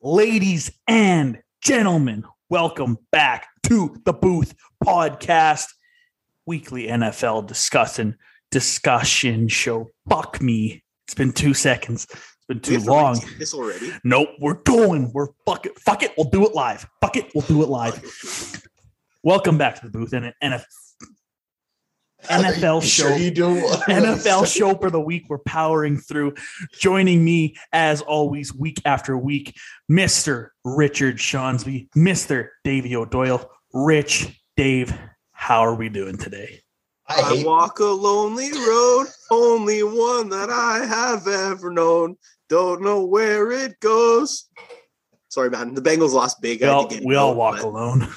Ladies and gentlemen, welcome back to the Booth Podcast, weekly NFL discussion show. Fuck me. It's been 2 seconds. It's been too long. This already? Nope. We're fucking. Fuck it. We'll do it live. Fuck it. We'll do it live. Welcome back to the Booth and an NFL show. NFL show for the week. We're powering through. Joining me as always, week after week, Mr. Richard Shonsby, Mr. Davey O'Doyle. Rich, Dave, how are we doing today? I walk a lonely road, only one that I have ever known. Don't know where it goes. Sorry, man. The Bengals lost big. We all walk alone.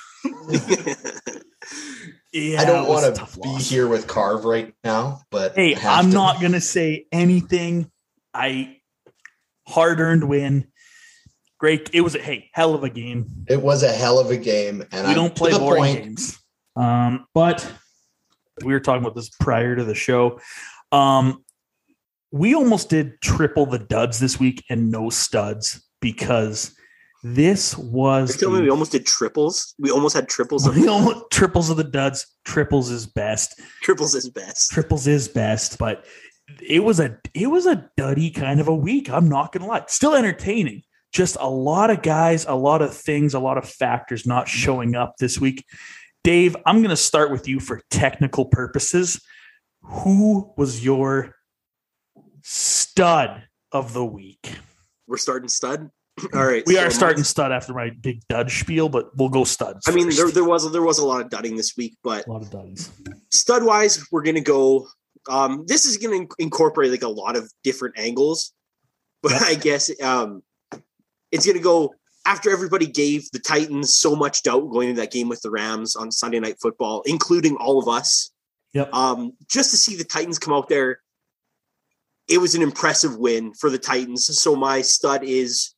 Yeah, I don't want to be here with Carve right now, but hey, I'm not going to say anything. Hard-earned win. Great. It was hell of a game. It was a hell of a game, and we don't play boring games. But we were talking about this prior to the show. We almost did triple the duds this week and no studs because this was. We almost did triples. We almost had triples. Triples of the duds. Triples is best. But it was a duddy kind of a week. I'm not gonna lie. Still entertaining. Just a lot of guys, a lot of things, a lot of factors not showing up this week. Dave, I'm gonna start with you for technical purposes. Who was your stud of the week? We're starting stud. All right, we are starting stud after my big dud spiel, but we'll go studs. I mean, there was a lot of dudding this week, but a lot of duds. Stud wise, we're gonna go. This is gonna incorporate like a lot of different angles, but yep. I guess it's gonna go after everybody gave the Titans so much doubt going into that game with the Rams on Sunday Night Football, including all of us. Yep. Just to see the Titans come out there, it was an impressive win for the Titans. So my stud is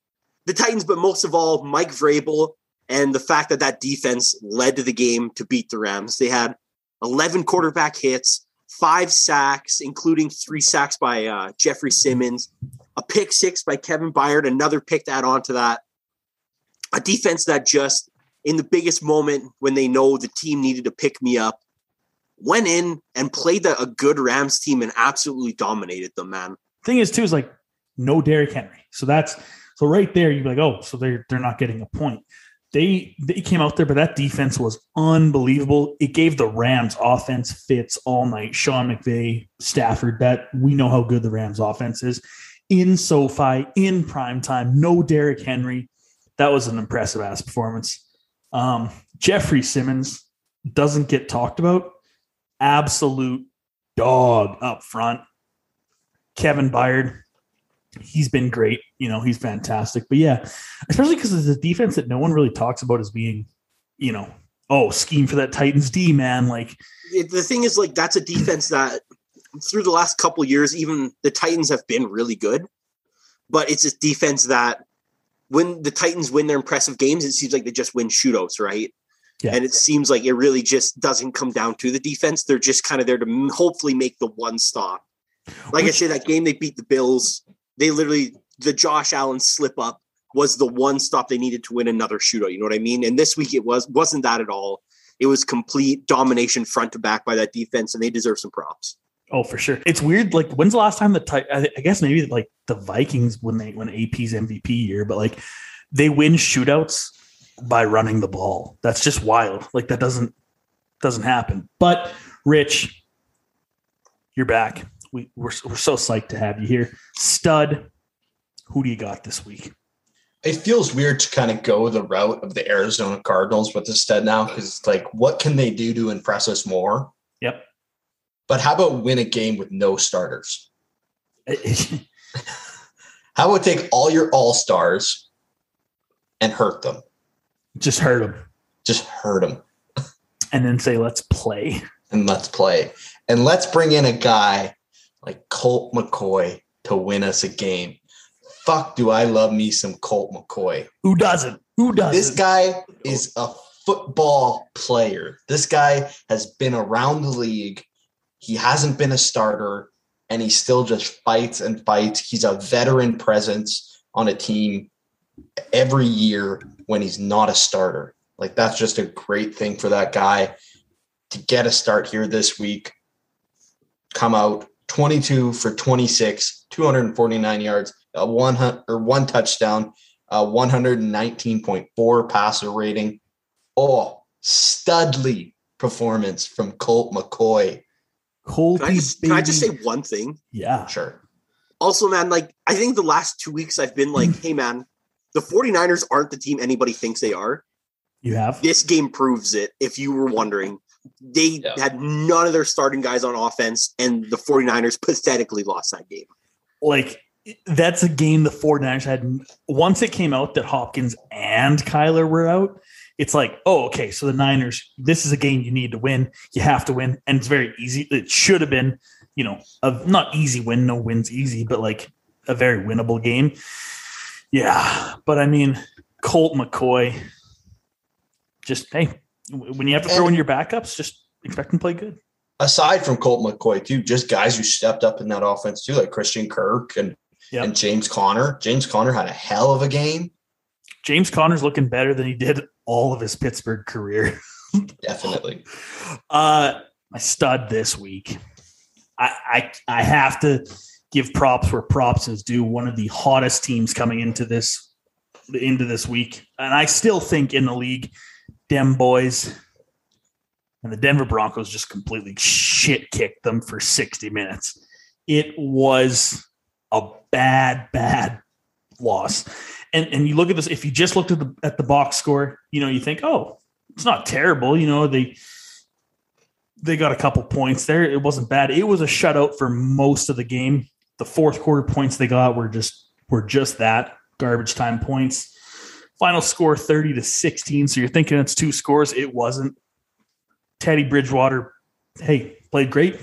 the Titans, but most of all, Mike Vrabel and the fact that that defense led to the game to beat the Rams. They had 11 quarterback hits, 5 sacks, including 3 sacks by Jeffrey Simmons, a pick six by Kevin Byard, another pick to add on to that. A defense that just, in the biggest moment when they know the team needed to pick me up, went in and played a good Rams team and absolutely dominated them, man. Thing is, too, is like no Derrick Henry. So that's... So right there, you'd be like, oh, so they're not getting a point. They came out there, but that defense was unbelievable. It gave the Rams offense fits all night. Sean McVay, Stafford, that we know how good the Rams offense is. In SoFi, in primetime, no Derrick Henry. That was an impressive-ass performance. Jeffrey Simmons doesn't get talked about. Absolute dog up front. Kevin Byard. He's been great. You know, he's fantastic. But yeah, especially because it's a defense that no one really talks about as being, you know, oh, scheme for that Titans D, man. Like the thing is, like, that's a defense that through the last couple years, even the Titans have been really good. But it's a defense that when the Titans win their impressive games, it seems like they just win shootouts, right? Yeah. And it seems like it really just doesn't come down to the defense. They're just kind of there to hopefully make the one stop. Like I say, that game they beat the Bills. They literally, the Josh Allen slip up was the one stop they needed to win another shootout. You know what I mean? And this week it wasn't that at all. It was complete domination front to back by that defense, and they deserve some props. Oh, for sure. It's weird. Like, when's the last time I guess maybe like the Vikings when AP's MVP year, but like they win shootouts by running the ball. That's just wild. Like that doesn't happen. But Rich, you're back. We're so psyched to have you here. Stud, who do you got this week? It feels weird to kind of go the route of the Arizona Cardinals with the stud now because it's like, what can they do to impress us more? Yep. But how about win a game with no starters? How about take all your all-stars and hurt them? Just hurt them. And then say, let's play. And let's bring in a guy like Colt McCoy to win us a game. Fuck, do I love me some Colt McCoy. Who doesn't? This guy is a football player. This guy has been around the league. He hasn't been a starter, and he still just fights and fights. He's a veteran presence on a team every year when he's not a starter. Like, that's just a great thing for that guy to get a start here this week. Come out 22 for 26, 249 yards, one touchdown, 119.4 passer rating. Oh, studly performance from Colt McCoy. Can I just say one thing? Yeah. Sure. Also, man, like, I think the last 2 weeks I've been like, hey, man, the 49ers aren't the team anybody thinks they are. You have? This game proves it, if you were wondering. They had none of their starting guys on offense, and the 49ers pathetically lost that game. Like, that's a game the 49ers had. Once it came out that Hopkins and Kyler were out, it's like, oh, okay, so the Niners, this is a game you need to win. You have to win, and it's very easy. It should have been, you know, a not easy win. No win's easy, but like a very winnable game. Yeah, but I mean, Colt McCoy, just, hey, when you have to throw in your backups, just expect them to play good. Aside from Colt McCoy, too, just guys who stepped up in that offense, too, like Christian Kirk and James Conner. James Conner had a hell of a game. James Conner's looking better than he did all of his Pittsburgh career. Definitely. My stud this week. I have to give props where props is due. One of the hottest teams coming into this week. And I still think in the league, Dem boys and the Denver Broncos just completely shit kicked them for 60 minutes. It was a bad, bad loss. And you look at this, if you just looked at the box score, you know, you think, oh, it's not terrible. You know, they got a couple points there. It wasn't bad. It was a shutout for most of the game. The fourth quarter points they got were just that, garbage time points. Final score 30-16. So you're thinking it's two scores. It wasn't. Teddy Bridgewater, hey, played great,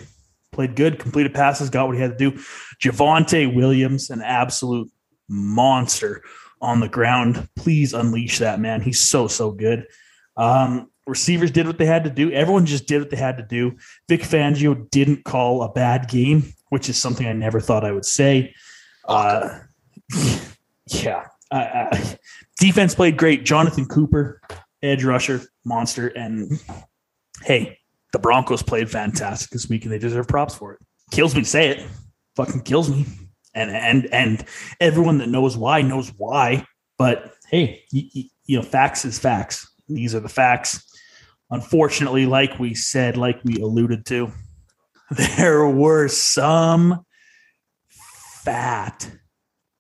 played good, completed passes, got what he had to do. Javonte Williams, an absolute monster on the ground. Please unleash that man. He's so good. Receivers did what they had to do. Everyone just did what they had to do. Vic Fangio didn't call a bad game, which is something I never thought I would say. Defense played great. Jonathan Cooper, edge rusher, monster. And, hey, the Broncos played fantastic this week, and they deserve props for it. Kills me to say it. Fucking kills me. And everyone that knows why. But, hey, you know, facts is facts. These are the facts. Unfortunately, like we said, like we alluded to, there were some fat,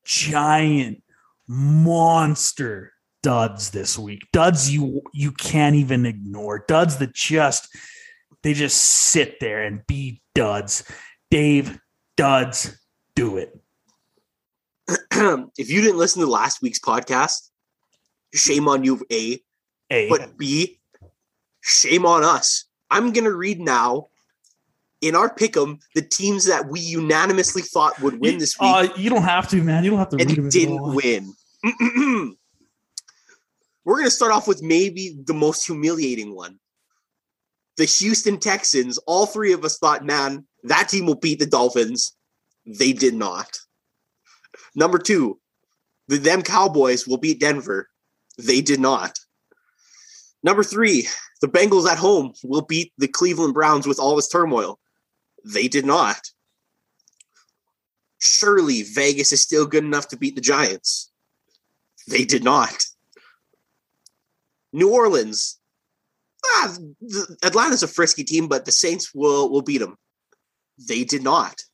giant, monster duds this week. Duds you can't even ignore. Duds that just sit there and be duds. Dave, duds, do it. If you didn't listen to last week's podcast, shame on you, A. But B, shame on us. I'm going to read now in our pick'em the teams that we unanimously thought would win this week. You don't have to, man. You don't have to read them. And didn't win. We're going to start off with maybe the most humiliating one. The Houston Texans. All three of us thought, man, that team will beat the Dolphins. They did not. Number two, them Cowboys will beat Denver. They did not. Number three, the Bengals at home will beat the Cleveland Browns with all this turmoil. They did not. Surely Vegas is still good enough to beat the Giants. They did not. New Orleans. Atlanta's a frisky team, but the Saints will beat them. They did not.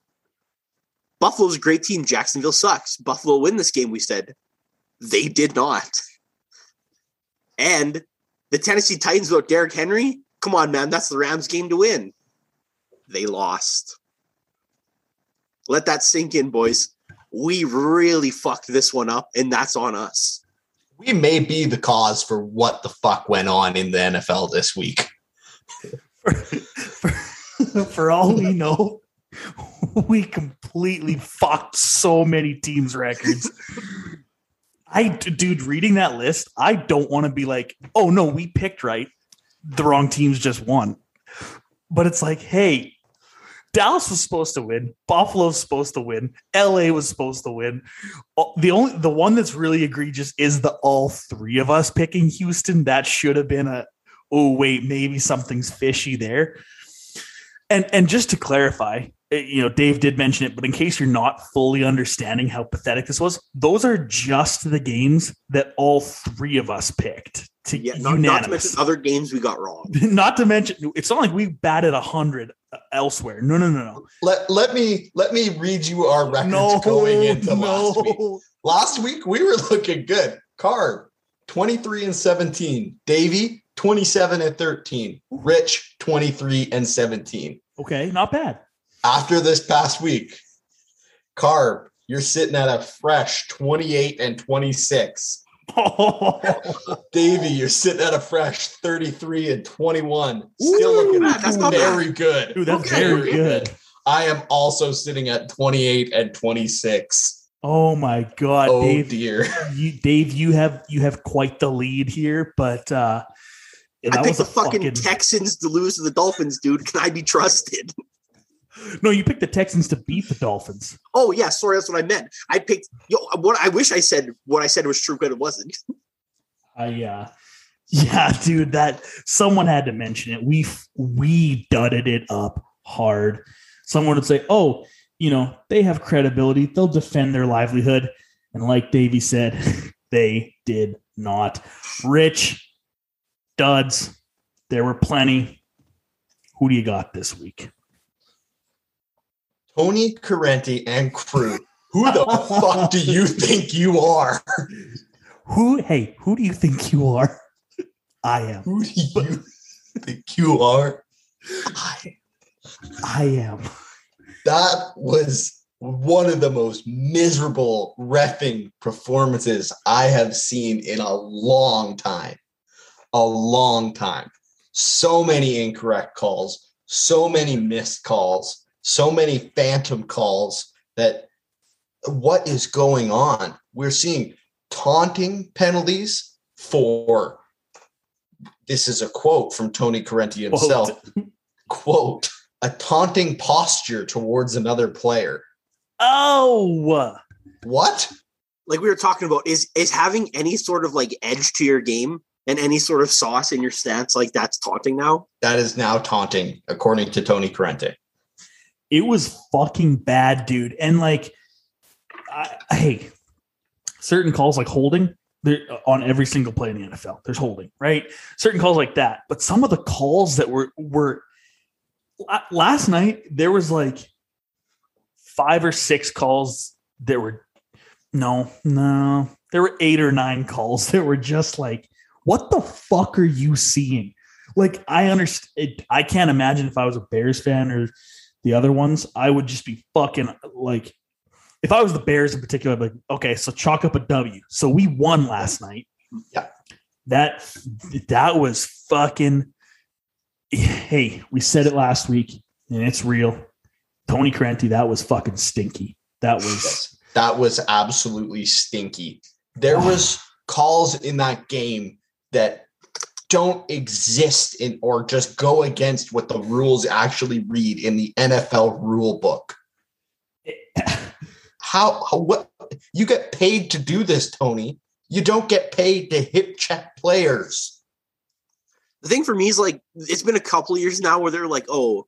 Buffalo's a great team. Jacksonville sucks. Buffalo will win this game, we said. They did not. And the Tennessee Titans without Derrick Henry? Come on, man. That's the Rams game to win. They lost. Let that sink in, boys. We really fucked this one up, and that's on us. We may be the cause for what the fuck went on in the NFL this week. For all we know, we completely fucked so many teams' records. Dude, reading that list, I don't want to be like, oh, no, we picked right. The wrong teams just won. But it's like, hey, Dallas was supposed to win. Buffalo's supposed to win. LA was supposed to win. The one that's really egregious is the all three of us picking Houston. That should have been a, oh, wait, maybe something's fishy there. And just to clarify, you know, Dave did mention it, but in case you're not fully understanding how pathetic this was, those are just the games that all three of us picked. Not to mention other games we got wrong. Not to mention, it's not like we batted 100 elsewhere. No. Let me read you our records going into last week. Last week we were looking good. Carr 23-17. Davey 27-13. Rich 23-17. Okay, not bad. After this past week, Carb, you're sitting at a fresh 28-26. Davey, you're sitting at a fresh 33-21. Still looking very good. Dude, that's very good. I am also sitting at 28-26. Oh my God, oh Dave, dear, you have quite the lead here, but I picked the fucking Texans to lose to the Dolphins, dude. Can I be trusted? No, you picked the Texans to beat the Dolphins. Oh, yeah. Sorry, that's what I meant. I picked what I wish I said. What I said was true, but it wasn't. Yeah, dude, that someone had to mention it. We dudded it up hard. Someone would say, oh, you know, they have credibility. They'll defend their livelihood. And like Davey said, they did not. Rich, duds, there were plenty. Who do you got this week? Tony Corrente and crew. Who the fuck do you think you are? Who do you think you are? I am. Who do you think you are? I am. That was one of the most miserable reffing performances I have seen in a long time. So many incorrect calls. So many missed calls. So many phantom calls. That what is going on? We're seeing taunting penalties for, this is a quote from Tony Corrente himself, quote, a taunting posture towards another player. Oh, what? Like we were talking about, is having any sort of like edge to your game and any sort of sauce in your stats, like that's taunting now? That is now taunting, according to Tony Corrente. It was fucking bad, dude. And like, hey, certain calls like holding on every single play in the NFL, there's holding, right? Certain calls like that. But some of the calls that were last night, there was like 5 or 6 calls that were there were 8 or 9 calls that were just like, what the fuck are you seeing? Like, I understand. I can't imagine if I was a Bears fan or the other ones, I would just be fucking like, if I was the Bears in particular, I'd be like, okay, so chalk up a W. So we won last night. Yeah. That was fucking, hey, we said it last week and it's real. Tony Corrente, that was fucking stinky. That was absolutely stinky. There was calls in that game that don't exist in, or just go against what the rules actually read in the NFL rule book. What you get paid to do this, Tony? You don't get paid to hip check players. The thing for me is like, it's been a couple of years now where they're like, oh,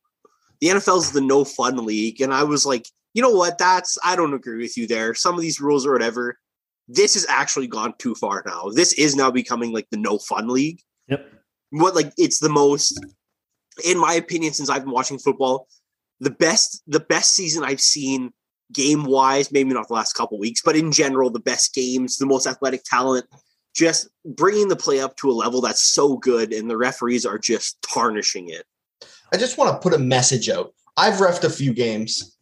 the NFL is the no fun league. And I was like, you know what? I don't agree with you there. Some of these rules or whatever, this has actually gone too far now. This is now becoming like the no fun league. Yep. What, like, it's the most, in my opinion, since I've been watching football, the best season I've seen game wise, maybe not the last couple of weeks, but in general, the best games, the most athletic talent, just bringing the play up to a level that's so good. And the referees are just tarnishing it. I just want to put a message out. I've reffed a few games.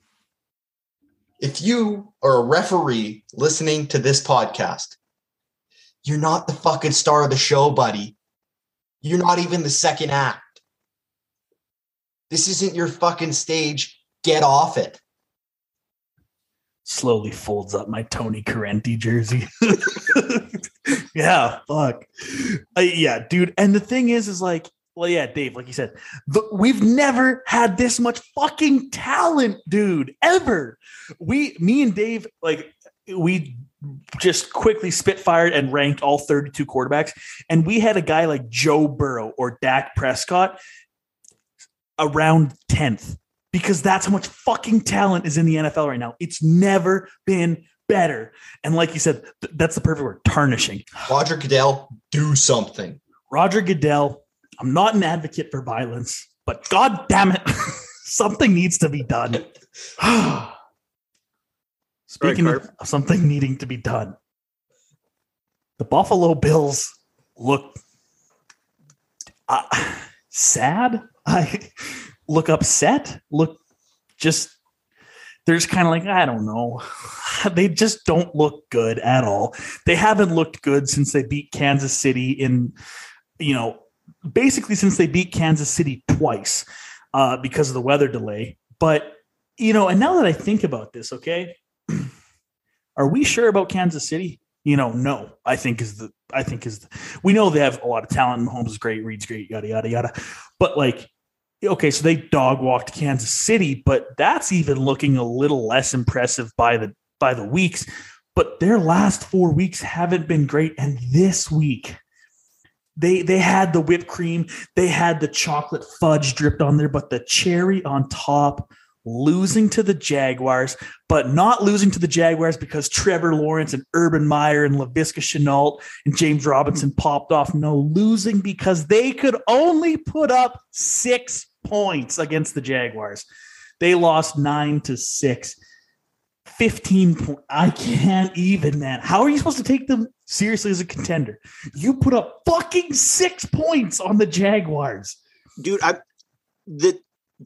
If you are a referee listening to this podcast, you're not the fucking star of the show, buddy. You're not even the second act. This isn't your fucking stage. Get off it. Slowly folds up my Tony Corrente jersey. Yeah, fuck. Yeah, dude. And the thing is like, Well, yeah, Dave, like you said, we've never had this much fucking talent, dude, ever. Me and Dave, like, we just quickly spitfired and ranked all 32 quarterbacks. And we had a guy like Joe Burrow or Dak Prescott around 10th, because that's how much fucking talent is in the NFL right now. It's never been better. And like you said, that's the perfect word, tarnishing. Roger Goodell, do something. Roger Goodell. I'm not an advocate for violence, but God damn it, something needs to be done. Speaking of something needing to be done, the Buffalo Bills look sad. I look upset. Look, just there's kind of like, I don't know. They just don't look good at all. They haven't looked good since they beat Kansas City in, basically since they beat Kansas City twice because of the weather delay. But, and now that I think about this, okay, are we sure about Kansas City? No, we know they have a lot of talent. Mahomes is great, Reed's great, yada, yada, yada. But like, okay, so they dog walked Kansas City, but that's even looking a little less impressive by the weeks. But their last 4 weeks haven't been great. And this week, They had the whipped cream, they had the chocolate fudge dripped on there, but the cherry on top, losing to the Jaguars, but not losing to the Jaguars because Trevor Lawrence and Urban Meyer and Laviska Shenault and James Robinson popped off. No, losing because they could only put up 6 points against the Jaguars. They lost 9-6. 15 points. I can't even, man. How are you supposed to take them seriously as a contender? You put up fucking 6 points on the Jaguars, dude.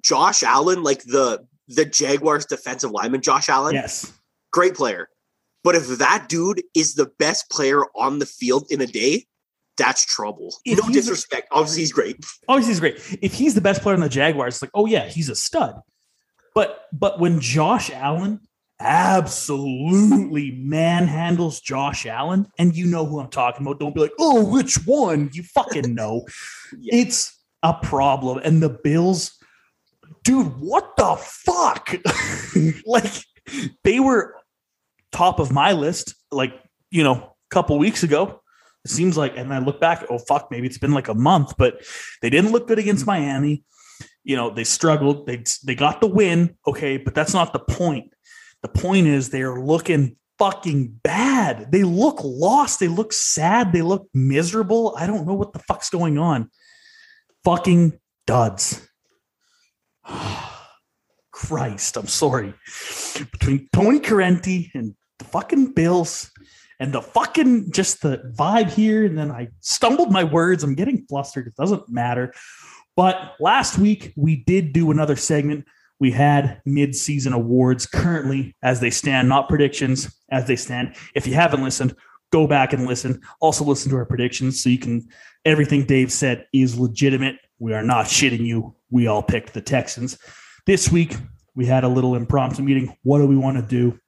Josh Allen, like the Jaguars defensive lineman, Josh Allen. Yes, great player. But if that dude is the best player on the field in a day, that's trouble. No disrespect. Obviously, he's great. If he's the best player on the Jaguars, it's like, oh yeah, he's a stud. But when Josh Allen absolutely manhandles Josh Allen, and you know who I'm talking about. Don't be like, oh, which one? You fucking know. Yeah. It's a problem. And the Bills, dude, what the fuck? Like, they were top of my list, like, a couple weeks ago. It seems like, and I look back, oh, fuck, maybe it's been like a month, but they didn't look good against Miami. They struggled. They got the win. Okay, but that's not the point. The point is they are looking fucking bad. They look lost. They look sad. They look miserable. I don't know what the fuck's going on. Fucking duds. Christ, I'm sorry. Between Tony Corrente and the fucking Bills and the fucking just the vibe here, and then I stumbled my words. I'm getting flustered. It doesn't matter. But last week we did do another segment. We had mid-season awards currently as they stand, not predictions as they stand. If you haven't listened, go back and listen. Also listen to our predictions so you can – everything Dave said is legitimate. We are not shitting you. We all picked the Texans. This week, we had a little impromptu meeting. What do we want to do?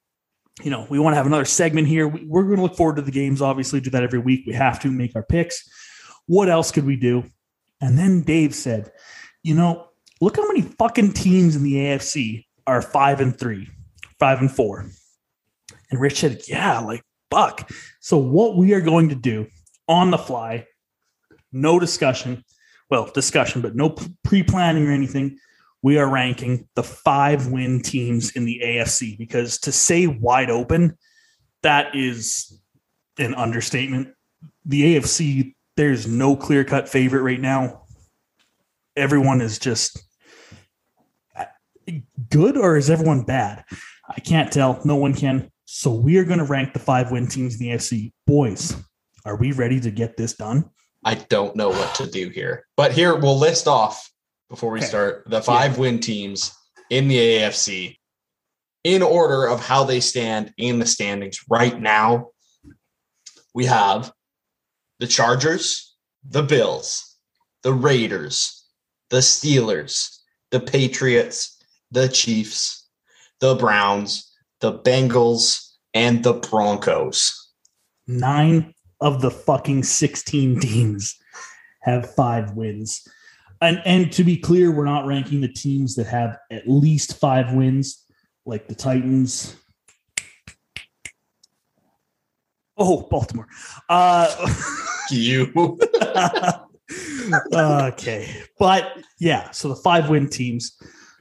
We want to have another segment here. We're going to look forward to the games, obviously. Do that every week. We have to make our picks. What else could we do? And then Dave said, look how many fucking teams in the AFC are 5-3, 5-4. And Rich said, yeah, like, fuck. So what we are going to do on the fly, no discussion, but no pre-planning or anything. We are ranking the 5-win teams in the AFC, because to say wide open, that is an understatement. The AFC, there's no clear-cut favorite right now. Everyone is just good, or is everyone bad? I can't tell. No one can. So we are going to rank the 5-win teams in the AFC. Boys, are we ready to get this done? I don't know what to do here. But here, we'll list off, before we start, the 5-win teams in the AFC in order of how they stand in the standings right now. We have the Chargers, the Bills, the Raiders, the Steelers, the Patriots, the Chiefs, the Browns, the Bengals, and the Broncos. 9 of the fucking 16 teams have 5 wins. And to be clear, we're not ranking the teams that have at least 5 wins, like the Titans. Oh, Baltimore. You. Okay. But yeah, so the 5-win teams.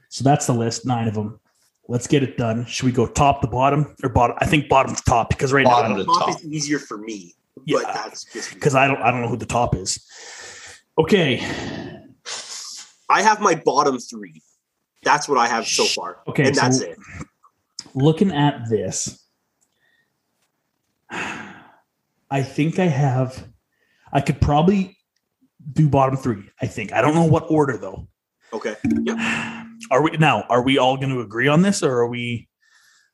So that's the list, 9 of them. Let's get it done. Should we go top to bottom or bottom? I think bottom to top, because right bottom now the top is easier for me. Yeah, but that's just because I don't know who the top is. Okay. I have my bottom 3. That's what I have so far. Okay, and so that's it. Looking at this, I think I could probably do bottom 3. I think. I don't know what order though. Okay. Yep. Are we all going to agree on this, or are we?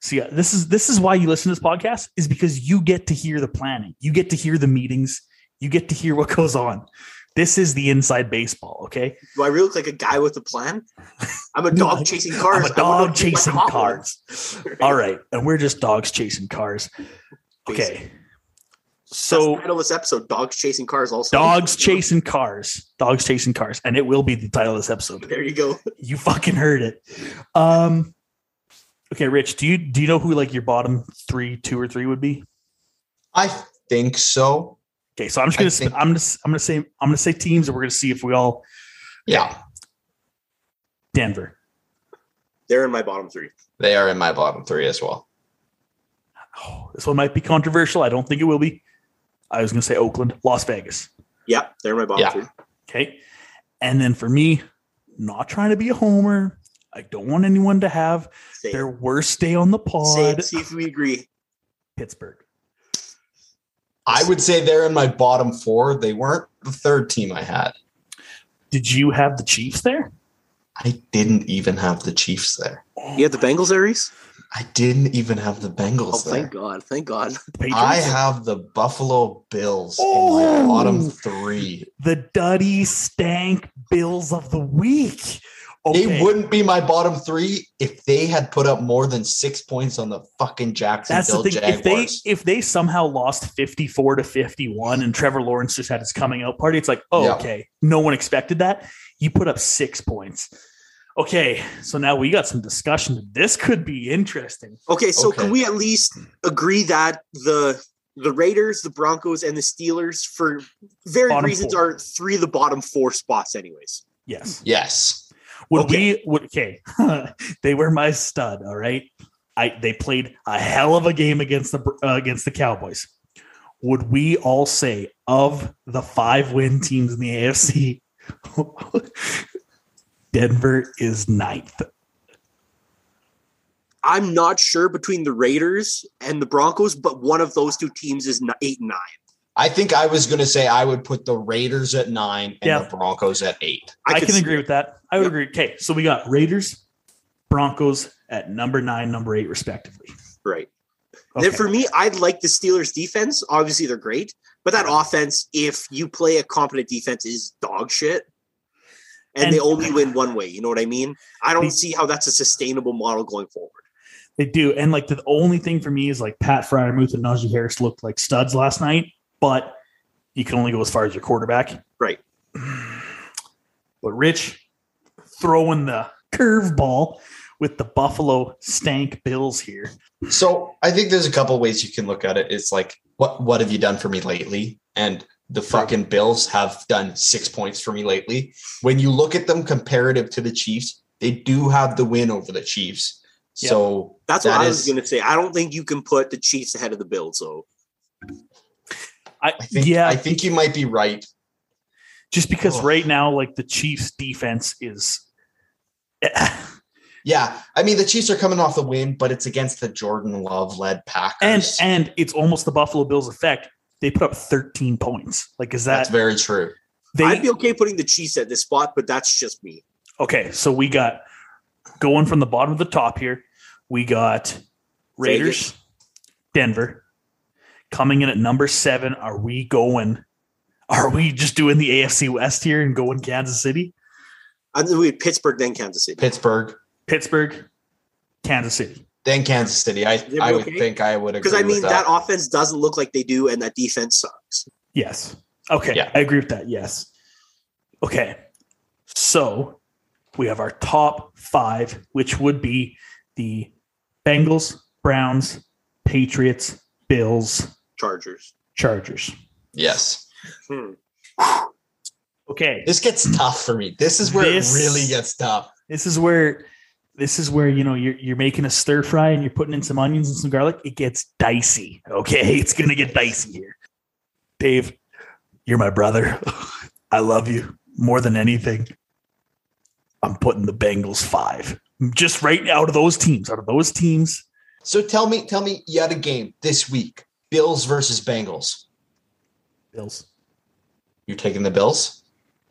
See, this is why you listen to this podcast, is because you get to hear the planning. You get to hear the meetings. You get to hear what goes on. This is the inside baseball. Okay. Do I really look like a guy with a plan? I'm a dog chasing cars. I'm a dog chasing cars. All right. And we're just dogs chasing cars. Okay. Basically. So, that's the title of this episode, Dogs Chasing Cars, also. Dogs Chasing Cars. Dogs Chasing Cars. And it will be the title of this episode. There you go. You fucking heard it. Okay, Rich, do you know who like your bottom 2 or 3 would be? I think so. Okay, so I'm gonna say teams, and we're gonna see if we all. Yeah. Denver. They're in my bottom 3. They are in my bottom 3 as well. Oh, this one might be controversial. I don't think it will be. I was going to say Oakland, Las Vegas. Yeah, they're my bottom 3. Okay. And then for me, not trying to be a homer. I don't want anyone to have their worst day on the pod. See if we agree. Pittsburgh. I would say they're in my bottom 4. They weren't the 3rd team I had. Did you have the Chiefs there? I didn't even have the Chiefs there. You had the Bengals there, Reese? I didn't even have the Bengals there. Thank God. Thank God. I have the Buffalo Bills in my bottom 3. The Duddy Stank Bills of the week. Okay. They wouldn't be my bottom 3 if they had put up more than 6 points on the fucking Jacksonville Jaguars. If they somehow lost 54-51 and Trevor Lawrence just had his coming out party, it's like, okay, no one expected that. You put up 6 points. Okay, so now we got some discussion. This could be interesting. Okay, so can we at least agree that the Raiders, the Broncos, and the Steelers, for varied reasons, are 3 of the bottom 4 spots anyways? Yes. Yes. They were my stud, all right? They played a hell of a game against the Cowboys. Would we all say, of the 5 win teams in the AFC, Denver is 9th. I'm not sure between the Raiders and the Broncos, but one of those 2 teams is 8 and 9. I think I was going to say I would put the Raiders at 9 and the Broncos at 8. I can agree with that. I would agree. Okay, so we got Raiders, Broncos at number 9, number 8, respectively. Right. Okay. Then for me, I'd like the Steelers' defense. Obviously, they're great, but that offense, if you play a competent defense, is dog shit. And they only win one way. You know what I mean? I don't see how that's a sustainable model going forward. They do. And like the only thing for me is like Pat Freiermuth and Najee Harris looked like studs last night, but you can only go as far as your quarterback. Right. But Rich, throwing the curveball with the Buffalo Stank Bills here. So I think there's a couple of ways you can look at it. It's like, what have you done for me lately? And the fucking Bills have done 6 points for me lately. When you look at them comparative to the Chiefs, they do have the win over the Chiefs. Yeah. So that's what I was going to say. I don't think you can put the Chiefs ahead of the Bills. So I think you might be right. Just because right now, like the Chiefs defense is. Yeah. I mean, the Chiefs are coming off the win, but it's against the Jordan Love led Packers. And it's almost the Buffalo Bills effect. They put up 13 points. Like, is that's very true. I'd be okay putting the Chiefs at this spot, but that's just me. Okay, so we got going from the bottom to the top here. We got Raiders, Vegas. Denver, coming in at number 7. Are we just doing the AFC West here and going Kansas City? I think we had Pittsburgh, then Kansas City. Pittsburgh, Kansas City. Then Kansas City, I would think I would agree with that. Because, I mean, that offense doesn't look like they do, and that defense sucks. Yes. Okay, yeah. I agree with that, yes. Okay, So we have our top five, which would be the Bengals, Browns, Patriots, Bills, Chargers. Yes. Okay. This gets tough for me. This is where it really gets tough. This is where you know you're making a stir fry and you're putting in some onions and some garlic. It gets dicey. Okay, it's gonna get dicey here. Dave, you're my brother. I love you more than anything. I'm putting the Bengals 5. Just right out of those teams. So tell me you had a game this week. Bills versus Bengals. Bills. You're taking the Bills?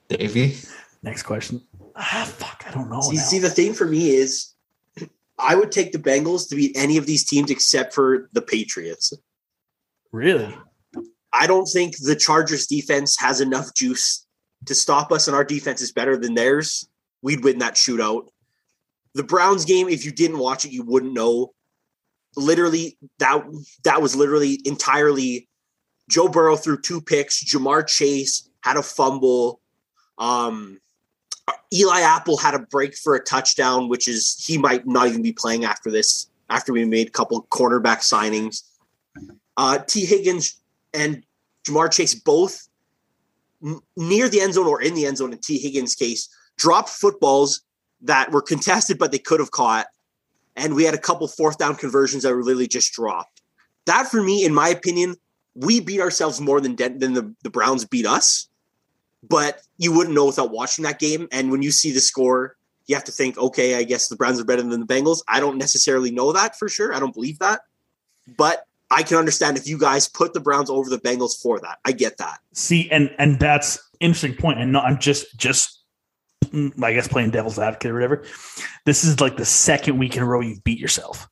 Davey? Next question. I don't know. See, the thing for me is I would take the Bengals to beat any of these teams except for the Patriots. Really? I don't think the Chargers defense has enough juice to stop us, and our defense is better than theirs. We'd win that shootout. The Browns game, if you didn't watch it, you wouldn't know. Literally, that was literally entirely Joe Burrow threw 2 picks. Ja'Marr Chase had a fumble. Eli Apple had a break for a touchdown, which is he might not even be playing after this, after we made a couple cornerback signings. T. Higgins and Ja'Marr Chase both near the end zone or in the end zone in T. Higgins' case dropped footballs that were contested, but they could have caught. And we had a couple fourth down conversions that were literally just dropped. That for me, in my opinion, we beat ourselves more than the Browns beat us. But you wouldn't know without watching that game. And when you see the score, you have to think, okay, I guess the Browns are better than the Bengals. I don't necessarily know that for sure. I don't believe that. But I can understand if you guys put the Browns over the Bengals for that. I get that. See, and that's an interesting point. And I'm just I guess playing devil's advocate or whatever. This is like the second week in a row you've beat yourself.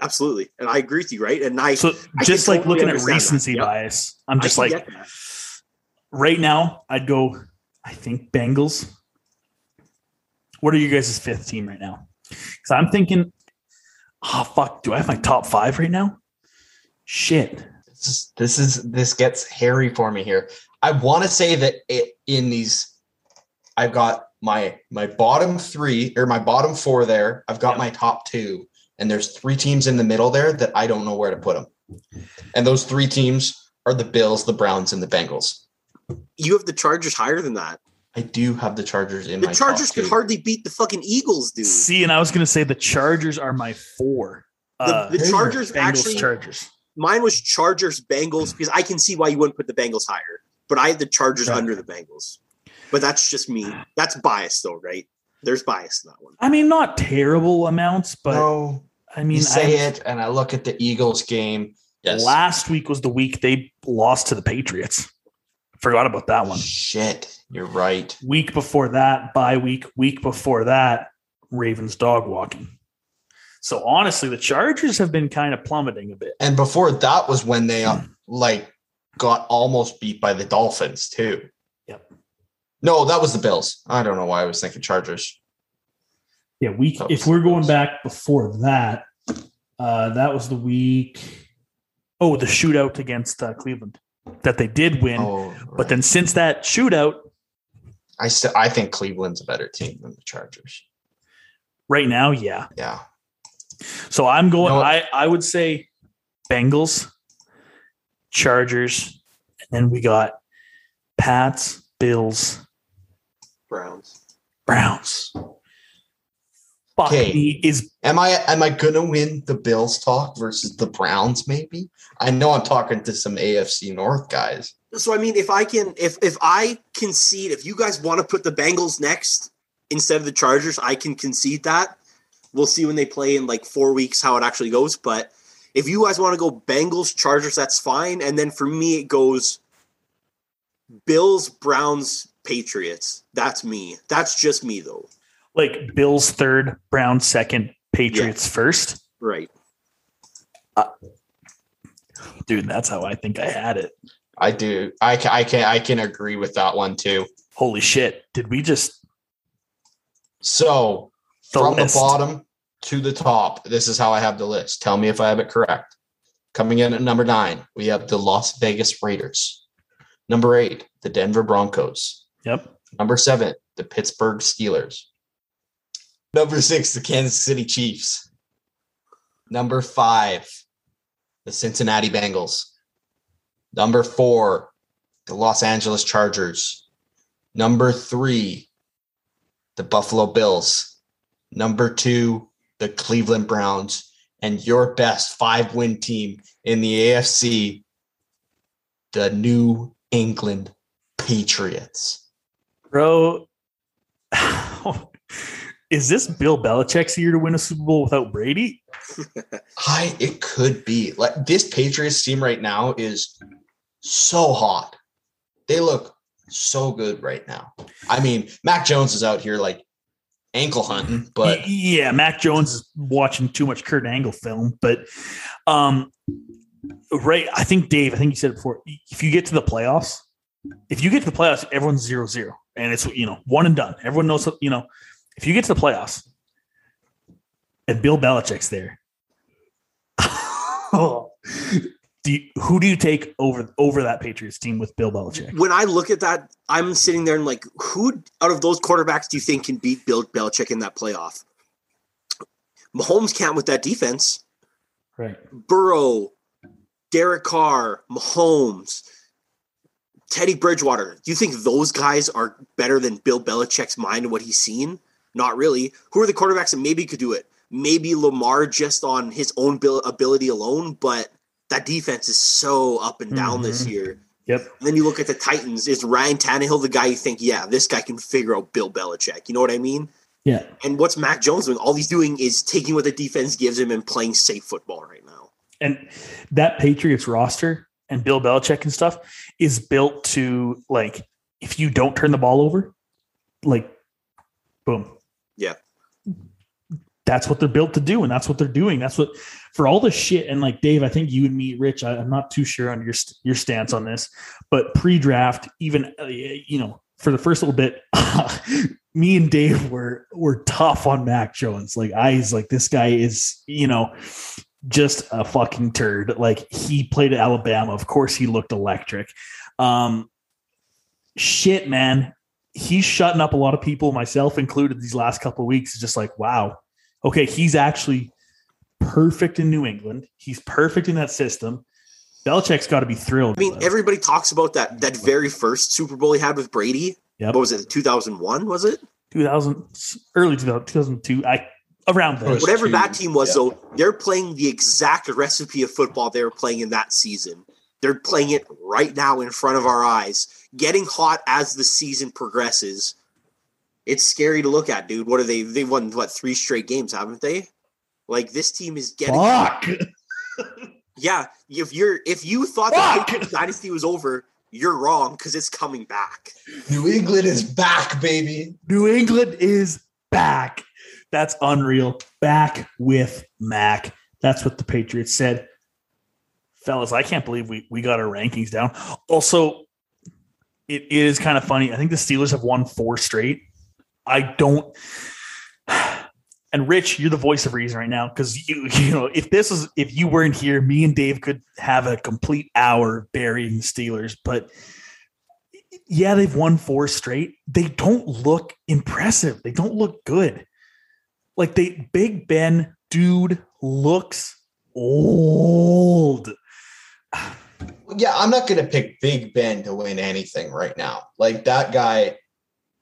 Absolutely. And I agree with you, right? And I looking at recency bias, I'm just like right now I'd go, I think Bengals. What are you guys' 5th team right now? Because I'm thinking, do I have my top 5 right now? Shit. This gets hairy for me here. I want to say that in these, I've got my bottom 3 or my bottom 4 there. I've got my top 2. And there's 3 teams in the middle there that I don't know where to put them. And those 3 teams are the Bills, the Browns, and the Bengals. You have the Chargers higher than that. I do have the Chargers in my top 2. The Chargers could hardly beat the fucking Eagles, dude. See, and I was going to say the Chargers are my 4. The Chargers actually. Chargers. Mine was Chargers, Bengals, because I can see why you wouldn't put the Bengals higher. But I had the Chargers under the Bengals. But that's just me. That's bias, though, right? There's bias in that one. I mean, not terrible amounts, but no, I mean, and I look at the Eagles game. Yes. Last week was the week they lost to the Patriots. Forgot about that one. Shit, you're right. Week before that, bye week. Week before that, Ravens dog walking. So honestly, the Chargers have been kind of plummeting a bit. And before that was when they got almost beat by the Dolphins too. Yep. No, that was the Bills. I don't know why I was thinking Chargers. Yeah, if we're going back before that, that was the week. Oh, the shootout against Cleveland that they did win. Oh, right. But then since that shootout, I think Cleveland's a better team than the Chargers right now. Yeah, yeah. So I'm going. No, I would say Bengals, Chargers, and then we got Pats, Bills. Browns. Fuck me. Am I gonna win the Bills talk versus the Browns? Maybe. I know I'm talking to some AFC North guys. So I mean, if I concede, if you guys want to put the Bengals next instead of the Chargers, I can concede that. We'll see when they play in like 4 weeks how it actually goes. But if you guys want to go Bengals, Chargers, that's fine. And then for me, it goes Bills, Browns, Patriots. That's me. That's just me, though. Like Bills 3rd, Browns 2nd, Patriots 1st. Right. Dude, that's how I think I had it. I do. I can agree with that one too. Holy shit. Did we just. So from the bottom to the top, this is how I have the list. Tell me if I have it correct. Coming in at number 9, we have the Las Vegas Raiders. Number 8, the Denver Broncos. Yep. Number 7, the Pittsburgh Steelers. Number 6, the Kansas City Chiefs. Number 5, the Cincinnati Bengals. Number 4, the Los Angeles Chargers. Number 3, the Buffalo Bills. Number 2, the Cleveland Browns. And your best 5-win team in the AFC, the New England Patriots. Bro, is this Bill Belichick's year to win a Super Bowl without Brady? It could be. Like, this Patriots team right now is so hot. They look so good right now. I mean, Mac Jones is out here like ankle hunting, but yeah, Mac Jones is watching too much Kurt Angle film. But right, I think Dave, I think you said it before. If you get to the playoffs, everyone's 0-0, and it's, you know, one and done. Everyone knows, you know. If you get to the playoffs and Bill Belichick's there, who do you take over that Patriots team with Bill Belichick? When I look at that, I'm sitting there and like, who out of those quarterbacks do you think can beat Bill Belichick in that playoff? Mahomes can't with that defense. Right. Burrow, Derek Carr, Mahomes, Teddy Bridgewater. Do you think those guys are better than Bill Belichick's mind and what he's seen? Not really. Who are the quarterbacks that maybe could do it? Maybe Lamar just on his own ability alone, but that defense is so up and down this year. Yep. And then you look at the Titans. Is Ryan Tannehill the guy you think, yeah, this guy can figure out Bill Belichick? You know what I mean? Yeah. And what's Mac Jones doing? All he's doing is taking what the defense gives him and playing safe football right now. And that Patriots roster and Bill Belichick and stuff is built to, like, if you don't turn the ball over, like, boom. Yeah. That's what they're built to do, and that's what they're doing. That's what, for all the shit, and like Dave, I think you and me, Rich, I'm not too sure on your stance on this, but pre-draft, even, you know, for the first little bit, me and Dave were tough on Mac Jones. Like, this guy is, you know, just a fucking turd. Like, he played at Alabama. Of course he looked electric. Shit, man. He's shutting up a lot of people, myself included, these last couple of weeks. It's just like, wow. Okay, he's actually perfect in New England. He's perfect in that system. Belichick's got to be thrilled. I mean, everybody talks about that very first Super Bowl he had with Brady. Yep. What was it, 2001, was it? 2002, around there. Whatever that team was, though, they're playing the exact recipe of football they were playing in that season. They're playing it right now in front of our eyes, getting hot as the season progresses. It's scary to look at, dude. What are they? They won, what, 3 straight games, haven't they? Like, this team is getting... Fuck! Yeah, if you thought Fuck. The Patriots dynasty was over, you're wrong, because it's coming back. New England is back, baby. New England is back. That's unreal. Back with Mac. That's what the Patriots said. Fellas, I can't believe we got our rankings down. Also, it is kind of funny. I think the Steelers have won 4 straight. I don't, and Rich, you're the voice of reason right now, because you know, if you weren't here, me and Dave could have a complete hour burying the Steelers. But yeah, they've won 4 straight. They don't look impressive. They don't look good. Like, Big Ben, dude, looks old. Yeah, I'm not going to pick Big Ben to win anything right now. Like, that guy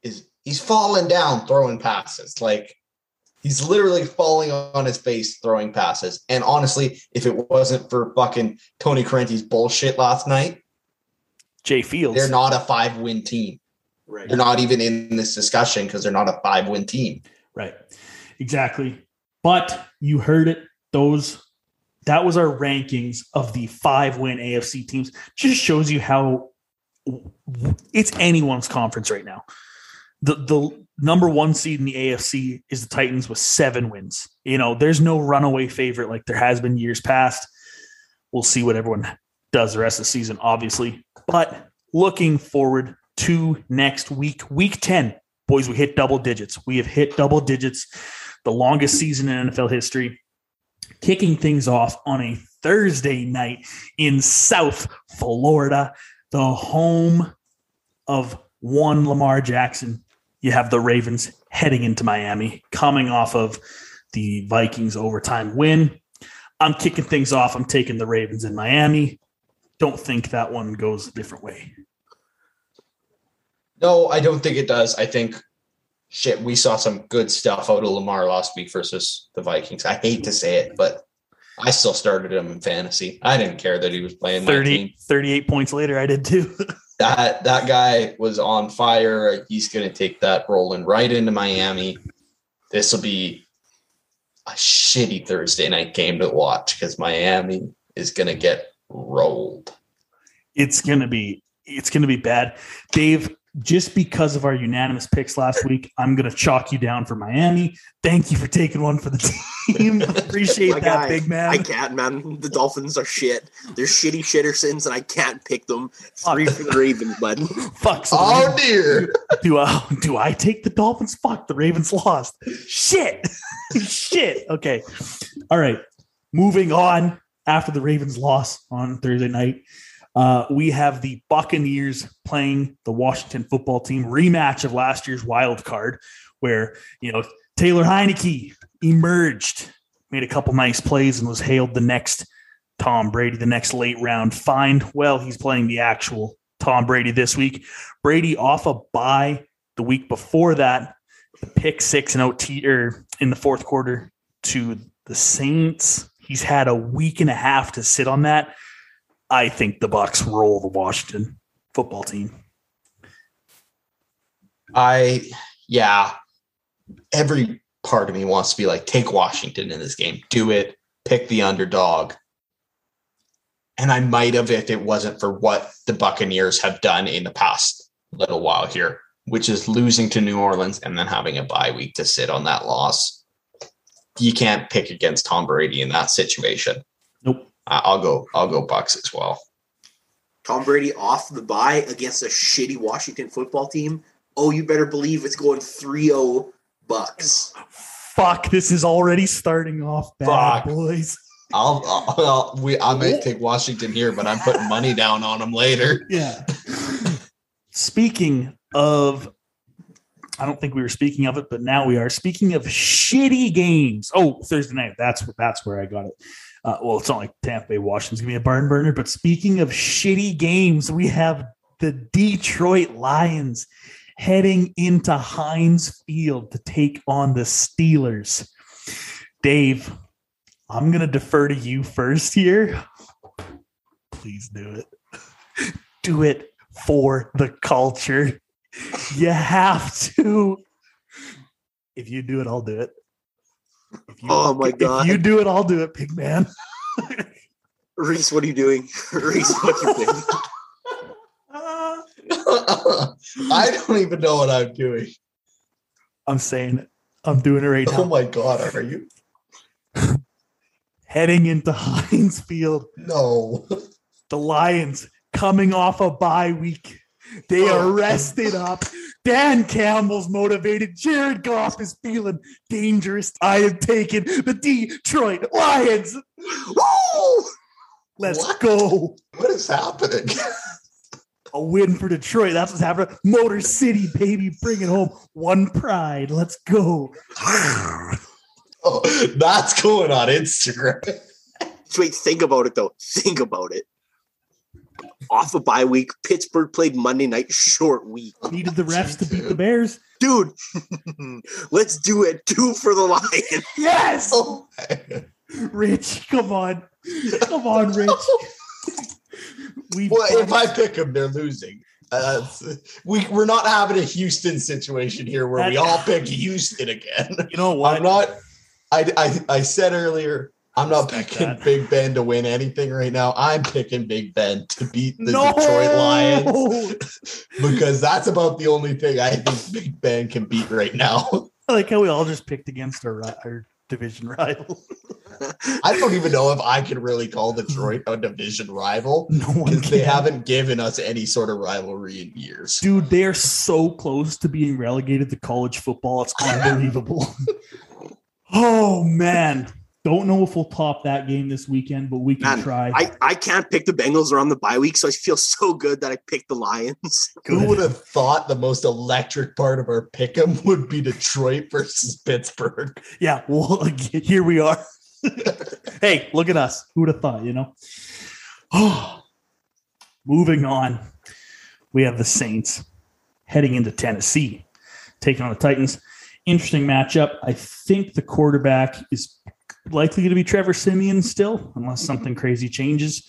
is. He's falling down throwing passes. Like, he's literally falling on his face throwing passes. And honestly, if it wasn't for fucking Tony Corrente's bullshit last night, Jay Fields, they're not a 5-win team. Right. They're not even in this discussion because they're not a 5-win team. Right. Exactly. But you heard it. That was our rankings of the 5-win AFC teams. Just shows you how it's anyone's conference right now. The number 1 seed in the AFC is the Titans with 7 wins. You know, there's no runaway favorite like there has been years past. We'll see what everyone does the rest of the season, obviously. But looking forward to next week, week 10. Boys, we hit double digits. We have hit double digits, the longest season in NFL history. Kicking things off on a Thursday night in South Florida, the home of one Lamar Jackson. You have the Ravens heading into Miami, coming off of the Vikings overtime win. I'm kicking things off. I'm taking the Ravens in Miami. Don't think that one goes a different way. No, I don't think it does. I think, shit, we saw some good stuff out of Lamar last week versus the Vikings. I hate to say it, but I still started him in fantasy. I didn't care that he was playing 38 points later, I did too. That guy was on fire. He's going to take that rolling right into Miami. This will be a shitty Thursday night game to watch because Miami is going to get rolled. It's going to be bad. Dave, just because of our unanimous picks last week, I'm going to chalk you down for Miami. Thank you for taking one for the team. Appreciate that, guy, big man. I can't, man. The Dolphins are shit. They're shitty Shittersons, and I can't pick them. Three for the Ravens, bud. Fuck. So oh, Ravens. Dear. Do I take the Dolphins? Fuck, the Ravens lost. Shit. Shit. Okay. All right. Moving on after the Ravens loss on Thursday night. We have the Buccaneers playing the Washington football team, rematch of last year's wild card, where, Taylor Heineke emerged, made a couple nice plays, and was hailed the next Tom Brady, the next late round find. Well, he's playing the actual Tom Brady this week. Brady off a bye the week before that, the pick six in OT or in the fourth quarter to the Saints. He's had a week and a half to sit on that. I think the Bucs roll the Washington football team. Every part of me wants to be like, take Washington in this game, do it, pick the underdog. And I might have if it wasn't for what the Buccaneers have done in the past little while here, which is losing to New Orleans and then having a bye week to sit on that loss. You can't pick against Tom Brady in that situation. Nope. I'll go Bucs as well. Tom Brady off the bye against a shitty Washington football team. Oh, you better believe it's going 3-0 Bucs. Fuck, this is already starting off bad, boys. I might take Washington here, but I'm putting money down on them later. Yeah. Speaking of, I don't think we were speaking of it, but now we are. Speaking of shitty games. Oh, Thursday night. That's where I got it. Well, it's not like Tampa Bay, Washington's going to be a barn burner. But speaking of shitty games, we have the Detroit Lions heading into Heinz Field to take on the Steelers. Dave, I'm going to defer to you first here. Please do it. Do it for the culture. You have to. If you do it, I'll do it. If you do it, I'll do it, big man. Reese, what are you doing? Reese, what are you doing? I don't even know what I'm doing. I'm saying it. I'm doing it right now. Oh my God, are you? Heading into Heinz Field. No. The Lions coming off a bye week. They are rested up. Dan Campbell's motivated. Jared Goff is feeling dangerous. I am taking the Detroit Lions. Woo! Let's go. What is happening? A win for Detroit. That's what's happening. Motor City, baby. Bring it home. One pride. Let's go. Oh, that's going on Instagram. Wait, think about it, though. Think about it. Off a bye week, Pittsburgh played Monday night short week. Needed the refs to beat the Bears. Dude, let's do it. 2 for the Lions. Yes! Oh. Rich, come on. Come on, Rich. If I pick them, they're losing. We're not having a Houston situation here where we all pick Houston again. You know what? I'm not. I said earlier, I'm not picking Big Ben to win anything right now. I'm picking Big Ben to beat the Detroit Lions because that's about the only thing I think Big Ben can beat right now. I like how we all just picked against our division rival. I don't even know if I can really call Detroit a division rival because they haven't given us any sort of rivalry in years. Dude, they are so close to being relegated to college football. It's unbelievable. Oh, man. Don't know if we'll top that game this weekend, but we can try. I can't pick the Bengals around the bye week, so I feel so good that I picked the Lions. Who would have thought the most electric part of our pick'em would be Detroit versus Pittsburgh? Yeah, well, here we are. Hey, look at us. Who would have thought, you know? Oh, moving on. We have the Saints heading into Tennessee, taking on the Titans. Interesting matchup. I think the quarterback is likely going to be Trevor Simeon still, unless something crazy changes.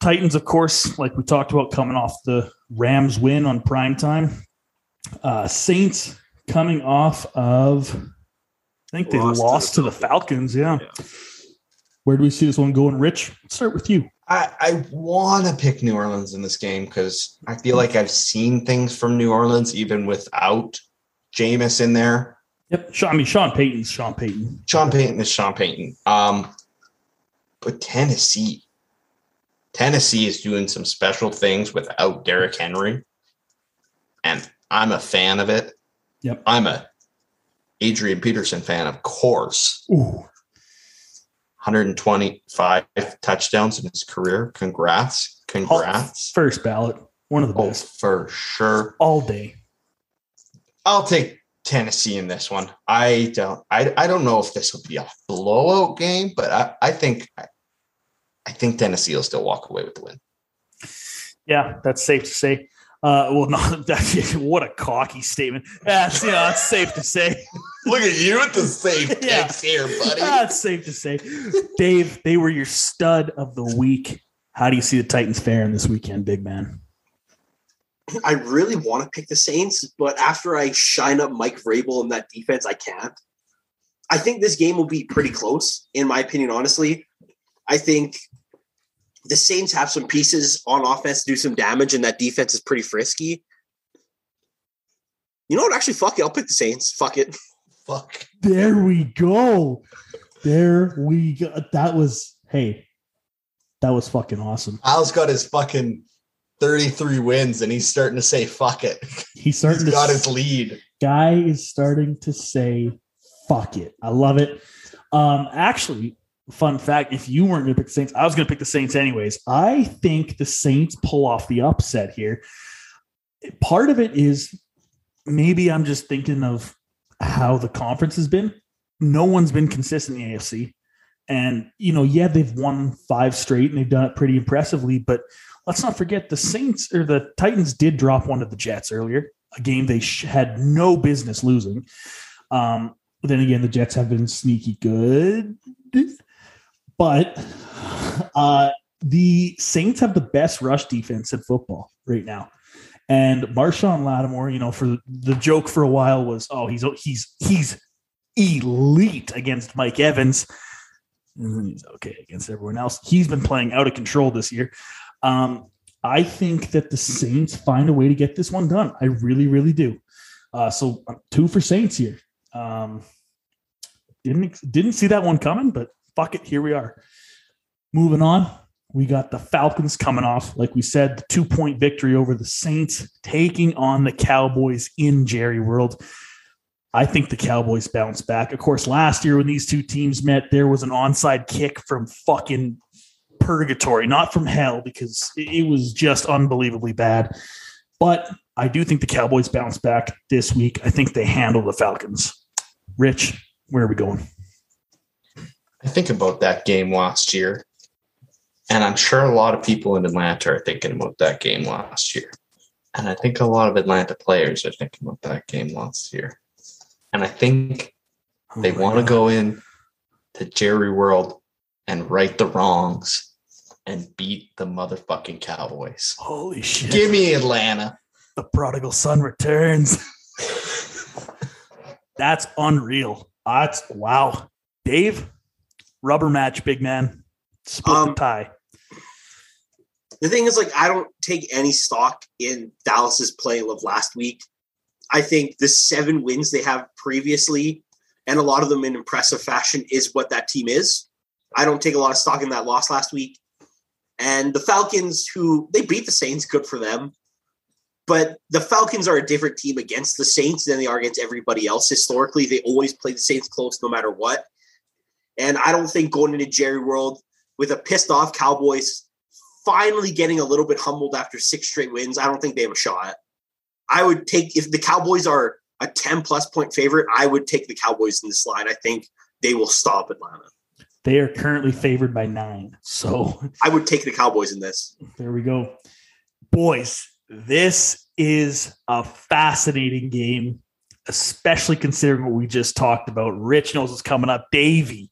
Titans, of course, like we talked about, coming off the Rams win on primetime. Saints coming off of, I think they lost to the Falcons. Yeah. Where do we see this one going, Rich? Let's start with you. I want to pick New Orleans in this game because I feel like I've seen things from New Orleans even without Jameis in there. Yep. I mean, Sean Payton is Sean Payton. But Tennessee is doing some special things without Derrick Henry. And I'm a fan of it. Yep. I'm a Adrian Peterson fan, of course. Ooh. 125 touchdowns in his career. Congrats. First ballot. One of the best. For sure. All day. I'll take Tennessee in this one. I don't know if this will be a blowout game, but I think Tennessee will still walk away with the win. Yeah, that's safe to say. What a cocky statement. That's safe to say. Look at you with the safe picks here, buddy. That's safe to say. Dave, they were your stud of the week. How do you see the Titans faring this weekend, big man? I really want to pick the Saints, but after I shine up Mike Vrabel in that defense, I can't. I think this game will be pretty close, in my opinion, honestly. I think the Saints have some pieces on offense to do some damage, and that defense is pretty frisky. You know what? Actually, fuck it. I'll pick the Saints. Fuck it. Fuck. There we go. That was fucking awesome. Al's got his fucking 33 wins, and he's starting to say, fuck it. He's got his lead. Guy is starting to say, fuck it. I love it. Actually, fun fact, if you weren't going to pick the Saints, I was going to pick the Saints anyways. I think the Saints pull off the upset here. Part of it is maybe I'm just thinking of how the conference has been. No one's been consistent in the AFC. And, they've won 5 straight, and they've done it pretty impressively, but let's not forget the Titans did drop one to the Jets earlier, a game they had no business losing. Then again, the Jets have been sneaky good, but the Saints have the best rush defense in football right now. And Marshawn Lattimore, for the joke for a while was, he's elite against Mike Evans. And he's okay against everyone else. He's been playing out of control this year. I think that the Saints find a way to get this one done. I really, really do. So 2 for Saints here. Didn't see that one coming, but fuck it. Here we are. Moving on. We got the Falcons coming off, like we said, the 2-point victory over the Saints, taking on the Cowboys in Jerry World. I think the Cowboys bounce back. Of course, last year when these two teams met, there was an onside kick from fucking purgatory, not from hell, because it was just unbelievably bad. But I do think the Cowboys bounce back this week. I think they handle the Falcons. Rich, where are we going? I think about that game last year, and I'm sure a lot of people in Atlanta are thinking about that game last year. And I think a lot of Atlanta players are thinking about that game last year. And I think they want to go in to Jerry World and right the wrongs and beat the motherfucking Cowboys. Holy shit. Give me Atlanta. The prodigal son returns. That's unreal. That's wow. Dave, rubber match, big man. Split the tie. The thing is, I don't take any stock in Dallas's play of last week. I think the 7 wins they have previously, and a lot of them in impressive fashion, is what that team is. I don't take a lot of stock in that loss last week. And the Falcons, who they beat the Saints, good for them. But the Falcons are a different team against the Saints than they are against everybody else. Historically, they always play the Saints close no matter what. And I don't think going into Jerry World with a pissed off Cowboys finally getting a little bit humbled after 6 straight wins, I don't think they have a shot. I would take, if the Cowboys are a 10+ point favorite, I would take the Cowboys in this line. I think they will stop Atlanta. They are currently favored by 9. So I would take the Cowboys in this. There we go. Boys, this is a fascinating game, especially considering what we just talked about. Rich knows what's coming up. Davey,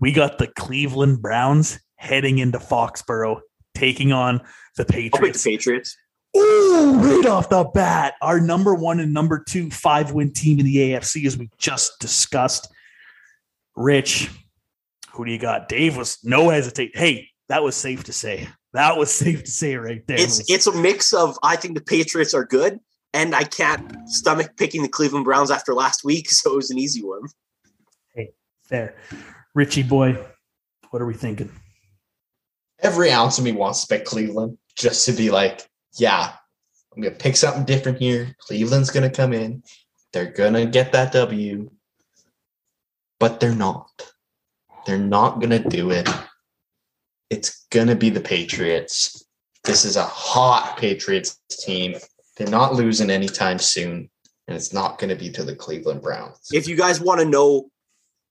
we got the Cleveland Browns heading into Foxborough, taking on the Patriots. I'll pick the Patriots. Ooh, right off the bat, our number 1 and number 2 5-win team in the AFC, as we just discussed. Rich, who do you got? Dave was no hesitate. Hey, that was safe to say. That was safe to say right there. It's a mix of, I think the Patriots are good, and I can't stomach picking the Cleveland Browns after last week, so it was an easy one. Hey, fair. Richie boy, what are we thinking? Every ounce of me wants to pick Cleveland just to be like, yeah, I'm going to pick something different here. Cleveland's going to come in. They're going to get that W. But they're not. They're not going to do it. It's going to be the Patriots. This is a hot Patriots team. They're not losing anytime soon, and it's not going to be to the Cleveland Browns. If you guys want to know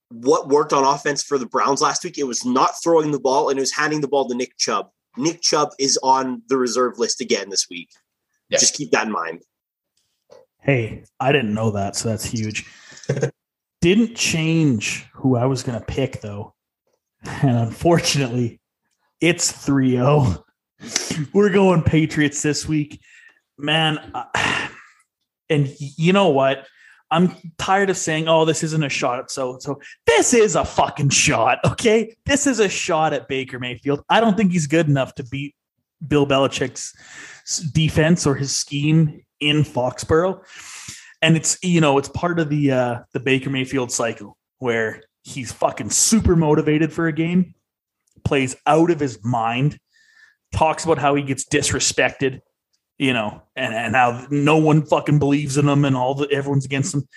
what worked on offense for the Browns last week, it was not throwing the ball, and it was handing the ball to Nick Chubb. Nick Chubb is on the reserve list again this week. Yes. Just keep that in mind. Hey, I didn't know that, so that's huge. Didn't change who I was going to pick, though. And unfortunately, it's 3-0. We're going Patriots this week. Man, and you know what? I'm tired of saying, oh, this isn't a shot at so-and-so. This is a fucking shot, okay? This is a shot at Baker Mayfield. I don't think he's good enough to beat Bill Belichick's defense or his scheme in Foxborough. And it's, you know, it's part of the Baker Mayfield cycle where he's fucking super motivated for a game, plays out of his mind, talks about how he gets disrespected, you know, and how no one fucking believes in him and everyone's against him.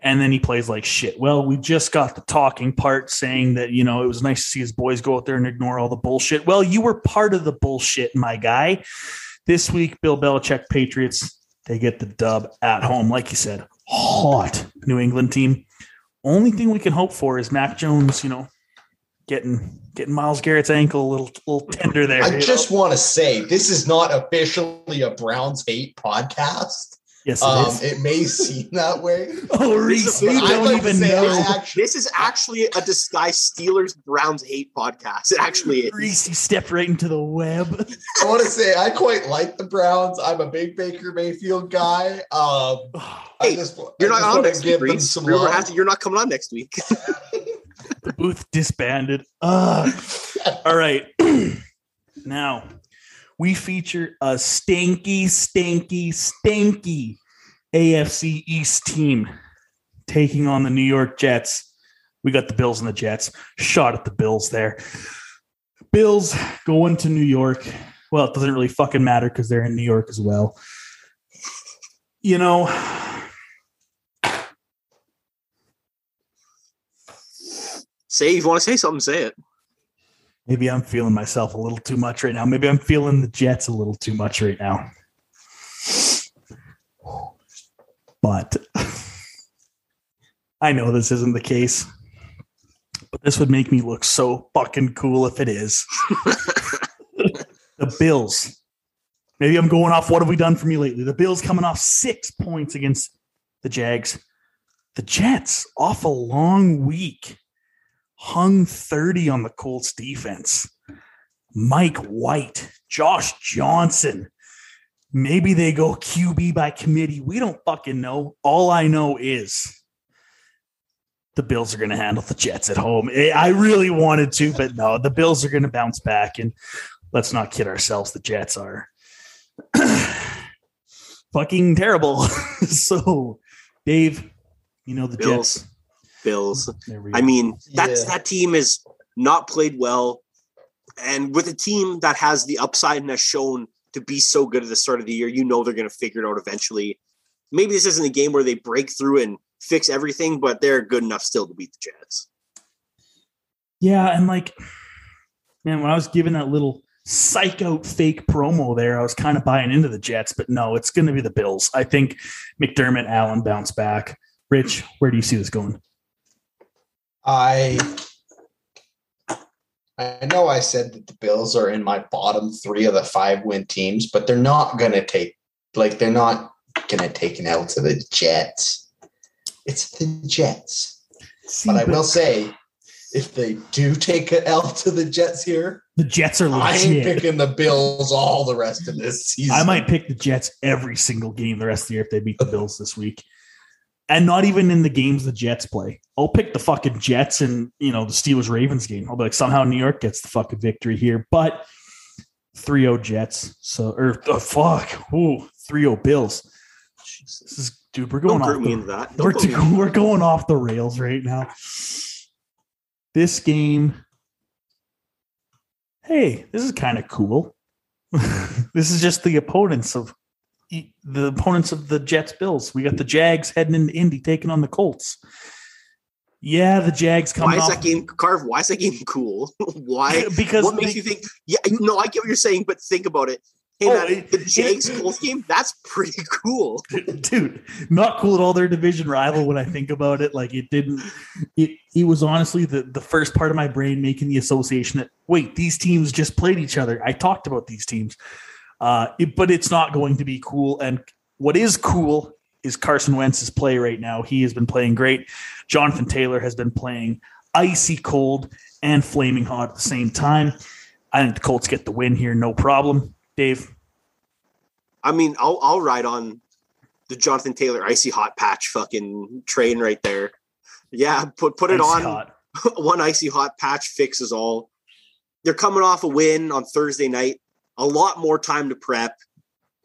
And then he plays like shit. Well, we just got the talking part saying that, you know, it was nice to see his boys go out there and ignore all the bullshit. Well, you were part of the bullshit, my guy. This week, Bill Belichick Patriots. They get the dub at home. Like you said, hot New England team. Only thing we can hope for is Mac Jones, you know, getting Myles Garrett's ankle a little tender there. I just want to say, this is not officially a Browns hate podcast. Yes, it is. It may seem that way. Oh, Reese, we don't even know. This is actually a disguised Steelers-Browns hate podcast. It actually is. Reese, you stepped right into the web. I want to say, I quite like the Browns. I'm a big Baker Mayfield guy. Hey, you're not on next week, Reese. You're not coming on next week. The Booth disbanded. All right. Now, we feature a stinky AFC East team taking on the New York Jets. We got the Bills and the Jets. Shot at the Bills there. Bills going to New York. Well, it doesn't really fucking matter because they're in New York as well. You know, say if you want to say something, say it. Maybe I'm feeling myself a little too much right now. Maybe I'm feeling the Jets a little too much right now. But I know this isn't the case. But this would make me look so fucking cool if it is. The Bills. Maybe I'm going off what have we done for me lately. The Bills coming off 6 points against the Jags. The Jets off a long week. Hung 30 on the Colts defense. Mike White, Josh Johnson. Maybe they go QB by committee. We don't fucking know. All I know is the Bills are going to handle the Jets at home. I really wanted to, but no, the Bills are going to bounce back. And let's not kid ourselves. The Jets are fucking terrible. So, Dave, you know the Bills. Jets. Bills. I mean, that team has not played well. And with a team that has the upside and has shown to be so good at the start of the year, you know they're going to figure it out eventually. Maybe this isn't a game where they break through and fix everything, but they're good enough still to beat the Jets. Yeah, and like, man, when I was given that little psycho fake promo there, I was kind of buying into the Jets, but no, it's going to be the Bills. I think McDermott, Allen bounce back. Rich, where do you see this going? I know I said that the Bills are in my bottom three of the 5-win teams, but they're not going to take, like, they're not going to take an L to the Jets. It's the Jets. See, but I will say, if they do take an L to the Jets here, the Jets are legit. I'm picking the Bills all the rest of this season. I might pick the Jets every single game the rest of the year if they beat the Bills this week. And not even in the games the Jets play. I'll pick the fucking Jets and, you know, the Steelers-Ravens game. I'll be like, somehow New York gets the fucking victory here. But 3-0 Jets. So, or oh, fuck. Ooh, 3-0 Bills. Jeez, this is, dude, we're going off the rails right now. This game. Hey, this is kind of cool. This is just the opponents of the Jets Bills. We got the Jags heading into Indy, taking on the Colts. Yeah, the Jags coming off. Why is that game cool? Why? Because what makes you think? Yeah, no, I get what you're saying, but think about it. Hey, the Jags Colts game, that's pretty cool. Dude, not cool at all. Their division rival, when I think about it, like it was honestly the first part of my brain making the association that, wait, these teams just played each other. I talked about these teams. But it's not going to be cool. And what is cool is Carson Wentz's play right now. He has been playing great. Jonathan Taylor has been playing icy cold and flaming hot at the same time. I think the Colts get the win here, no problem. Dave? I mean, I'll ride on the Jonathan Taylor icy hot patch fucking train right there. Yeah, put it on. Hot. One icy hot patch fixes all. They're coming off a win on Thursday night. A lot more time to prep.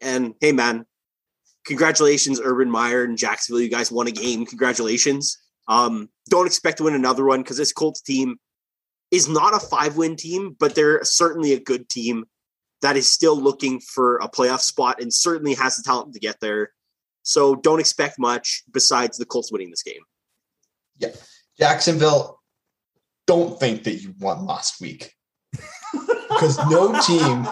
And hey, man, congratulations, Urban Meyer and Jacksonville. You guys won a game. Congratulations. Don't expect to win another one because this Colts team is not a 5-win team, but they're certainly a good team that is still looking for a playoff spot and certainly has the talent to get there. So don't expect much besides the Colts winning this game. Yeah. Jacksonville, don't think that you won last week because no team.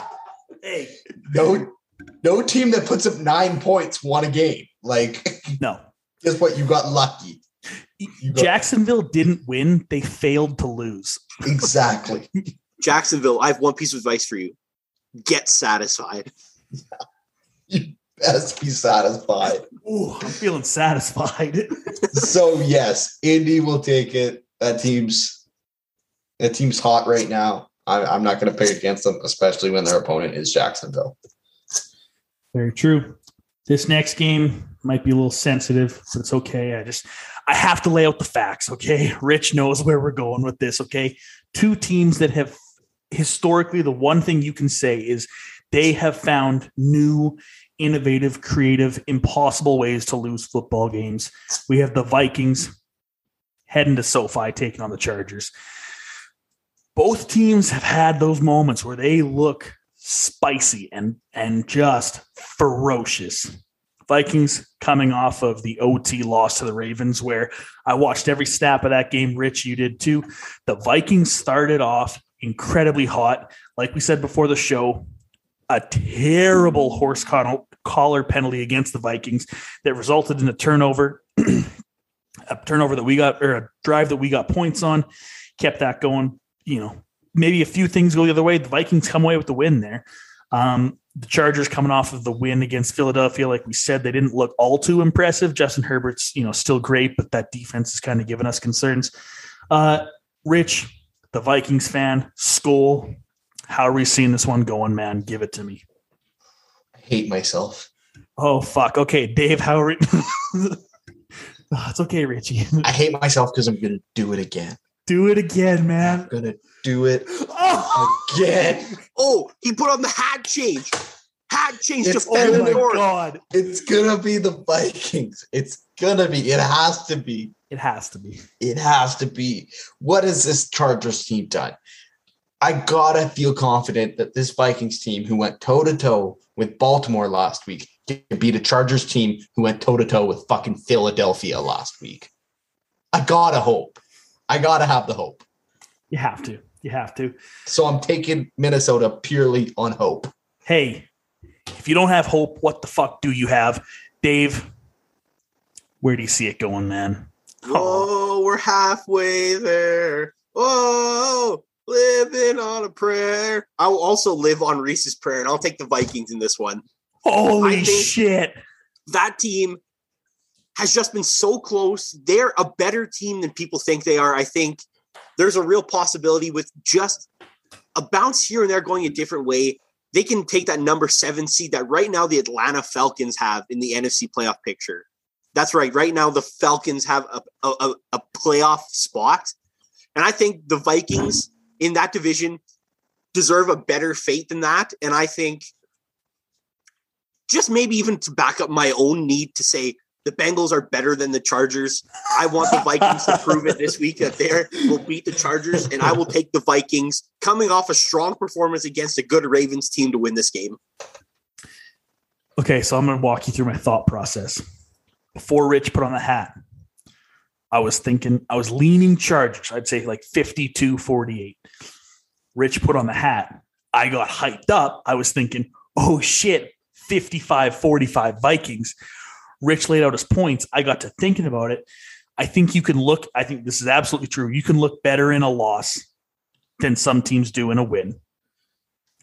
Hey. No team that puts up 9 points won a game. Like, no. Guess what? You got lucky. Jacksonville didn't win. They failed to lose. Exactly. Jacksonville, I have one piece of advice for you. Get satisfied. You best be satisfied. Ooh, I'm feeling satisfied. So, yes, Indy will take it. That team's hot right now. I'm not going to pick against them, especially when their opponent is Jacksonville. Very true. This next game might be a little sensitive, but it's okay. I have to lay out the facts, okay? Rich knows where we're going with this, okay? Two teams that have historically, the one thing you can say is they have found new, innovative, creative, impossible ways to lose football games. We have the Vikings heading to SoFi, taking on the Chargers. Both teams have had those moments where they look spicy and just ferocious. Vikings coming off of the OT loss to the Ravens, where I watched every snap of that game. Rich, you did too. The Vikings started off incredibly hot. Like we said before the show, a terrible horse collar penalty against the Vikings that resulted in a turnover, a drive that we got points on, kept that going. You know, maybe a few things go the other way. The Vikings come away with the win there. The Chargers coming off of the win against Philadelphia, like we said, they didn't look all too impressive. Justin Herbert's, still great, but that defense is kind of giving us concerns. Rich, the Vikings fan, Skol, how are we seeing this one going, man? Give it to me. I hate myself. Oh, fuck. Okay, Dave, how are we? Oh, it's okay, Richie. I hate myself because I'm going to do it again. Do it again, man. I'm going to do it again. Oh, he put on the hat change. Hat change to fall in the door. God. It's going to be the Vikings. It's going to be. It has to be. It has to be. It has to be. What has this Chargers team done? I got to feel confident that this Vikings team who went toe-to-toe with Baltimore last week can beat a Chargers team who went toe-to-toe with fucking Philadelphia last week. I got to hope. I got to have the hope. You have to. You have to. So I'm taking Minnesota purely on hope. Hey, if you don't have hope, what the fuck do you have? Dave, where do you see it going, man? Oh, we're halfway there. Oh, living on a prayer. I will also live on Reese's prayer, and I'll take the Vikings in this one. Holy shit. That team has just been so close. They're a better team than people think they are. I think there's a real possibility with just a bounce here and there going a different way. They can take that number 7 seed that right now the Atlanta Falcons have in the NFC playoff picture. That's right. Right now the Falcons have a playoff spot. And I think the Vikings in that division deserve a better fate than that. And I think just maybe even to back up my own need to say the Bengals are better than the Chargers. I want the Vikings to prove it this week that they will beat the Chargers, and I will take the Vikings coming off a strong performance against a good Ravens team to win this game. Okay, so I'm going to walk you through my thought process. Before Rich put on the hat, I was leaning Chargers. I'd say like 52-48. Rich put on the hat. I got hyped up. I was thinking, oh shit, 55-45 Vikings. Rich laid out his points. I got to thinking about it. I think this is absolutely true. You can look better in a loss than some teams do in a win.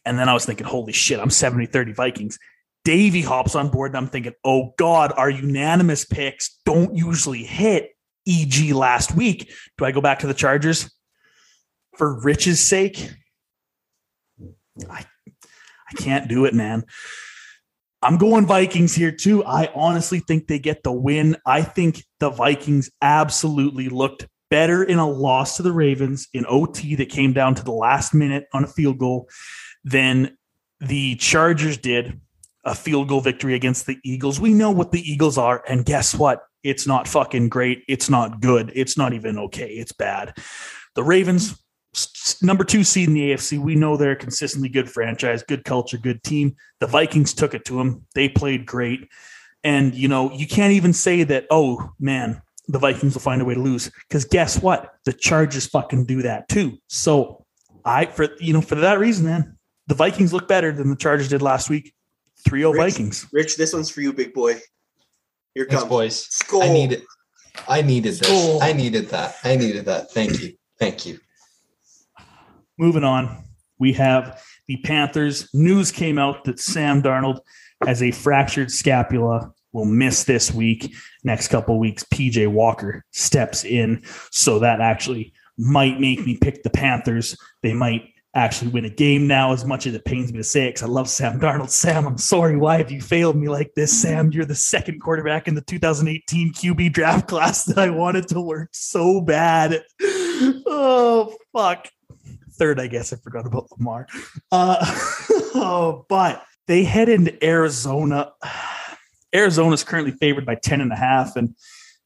And then I was thinking, holy shit, I'm 70-30 Vikings. Davey hops on board, and I'm thinking, oh God, our unanimous picks don't usually hit, e.g. last week. Do I go back to the Chargers? For Rich's sake, I can't do it, man. I'm going Vikings here too. I honestly think they get the win. I think the Vikings absolutely looked better in a loss to the Ravens in OT that came down to the last minute on a field goal than the Chargers did, a field goal victory against the Eagles. We know what the Eagles are, and guess what? It's not fucking great. It's not good. It's not even okay. It's bad. The Ravens, number 2 seed in the AFC. We know they're a consistently good franchise, good culture, good team. The Vikings took it to them. They played great. And, you know, you can't even say that, oh, man, the Vikings will find a way to lose. Because guess what? The Chargers fucking do that too. So, for that reason, man, the Vikings look better than the Chargers did last week. 3-0 Vikings. Rich, this one's for you, big boy. Here comes. Thanks, boys. Skull. I needed that. Thank you. Moving on, we have the Panthers. News came out that Sam Darnold has a fractured scapula, will miss this week. Next couple weeks, PJ Walker steps in. So that actually might make me pick the Panthers. They might actually win a game now, as much as it pains me to say it, because I love Sam Darnold. Sam, I'm sorry. Why have you failed me like this, Sam? You're the second quarterback in the 2018 QB draft class that I wanted to work so bad. Oh, fuck. Third, I guess I forgot about Lamar. But they head into Arizona. Arizona's currently favored by 10.5. And,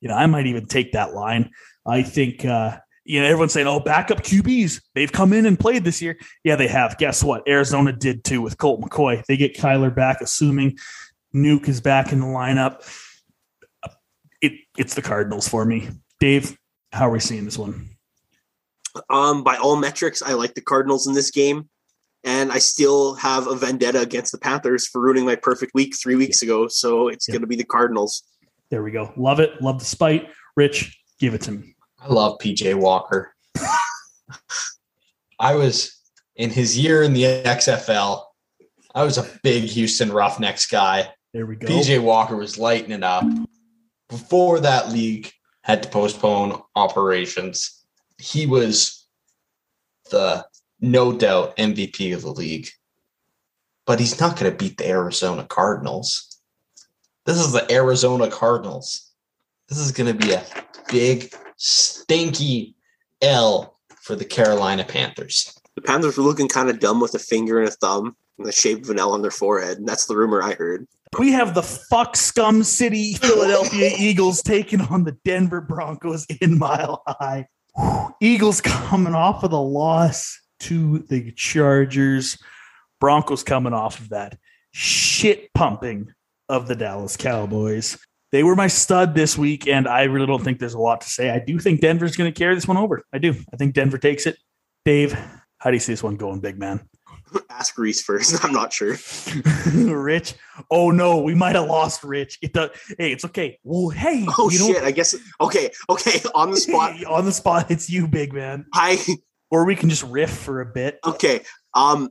you know, I might even take that line. I think, everyone's saying, oh, backup QBs. They've come in and played this year. Yeah, they have. Guess what? Arizona did too with Colt McCoy. They get Kyler back, assuming Nuke is back in the lineup. It's the Cardinals for me. Dave, how are we seeing this one? By all metrics, I like the Cardinals in this game, and I still have a vendetta against the Panthers for ruining my perfect week 3 weeks ago. So it's going to be the Cardinals. There we go. Love it. Love the spite. Rich, give it to me. I love PJ Walker. I was in his year in the XFL. I was a big Houston Roughnecks guy. There we go. PJ Walker was lighting it up before that league had to postpone operations. He was the no doubt MVP of the league, but he's not going to beat the Arizona Cardinals. This is the Arizona Cardinals. This is going to be a big, stinky L for the Carolina Panthers. The Panthers were looking kind of dumb with a finger and a thumb and the shape of an L on their forehead. And that's the rumor I heard. We have the fuck scum city Philadelphia Eagles taking on the Denver Broncos in Mile High. Eagles coming off of the loss to the Chargers. Broncos coming off of that shit pumping of the Dallas Cowboys. They were my stud this week, and I really don't think there's a lot to say. I do think Denver's going to carry this one over. I do. I think Denver takes it. Dave, how do you see this one going, big man? Ask Reese first. I'm not sure. Rich. Oh no, we might have lost Rich. Hey, it's okay. Well, hey. Oh shit. I guess. Okay. On the spot. On the spot. It's you, big man. Or we can just riff for a bit. Okay. I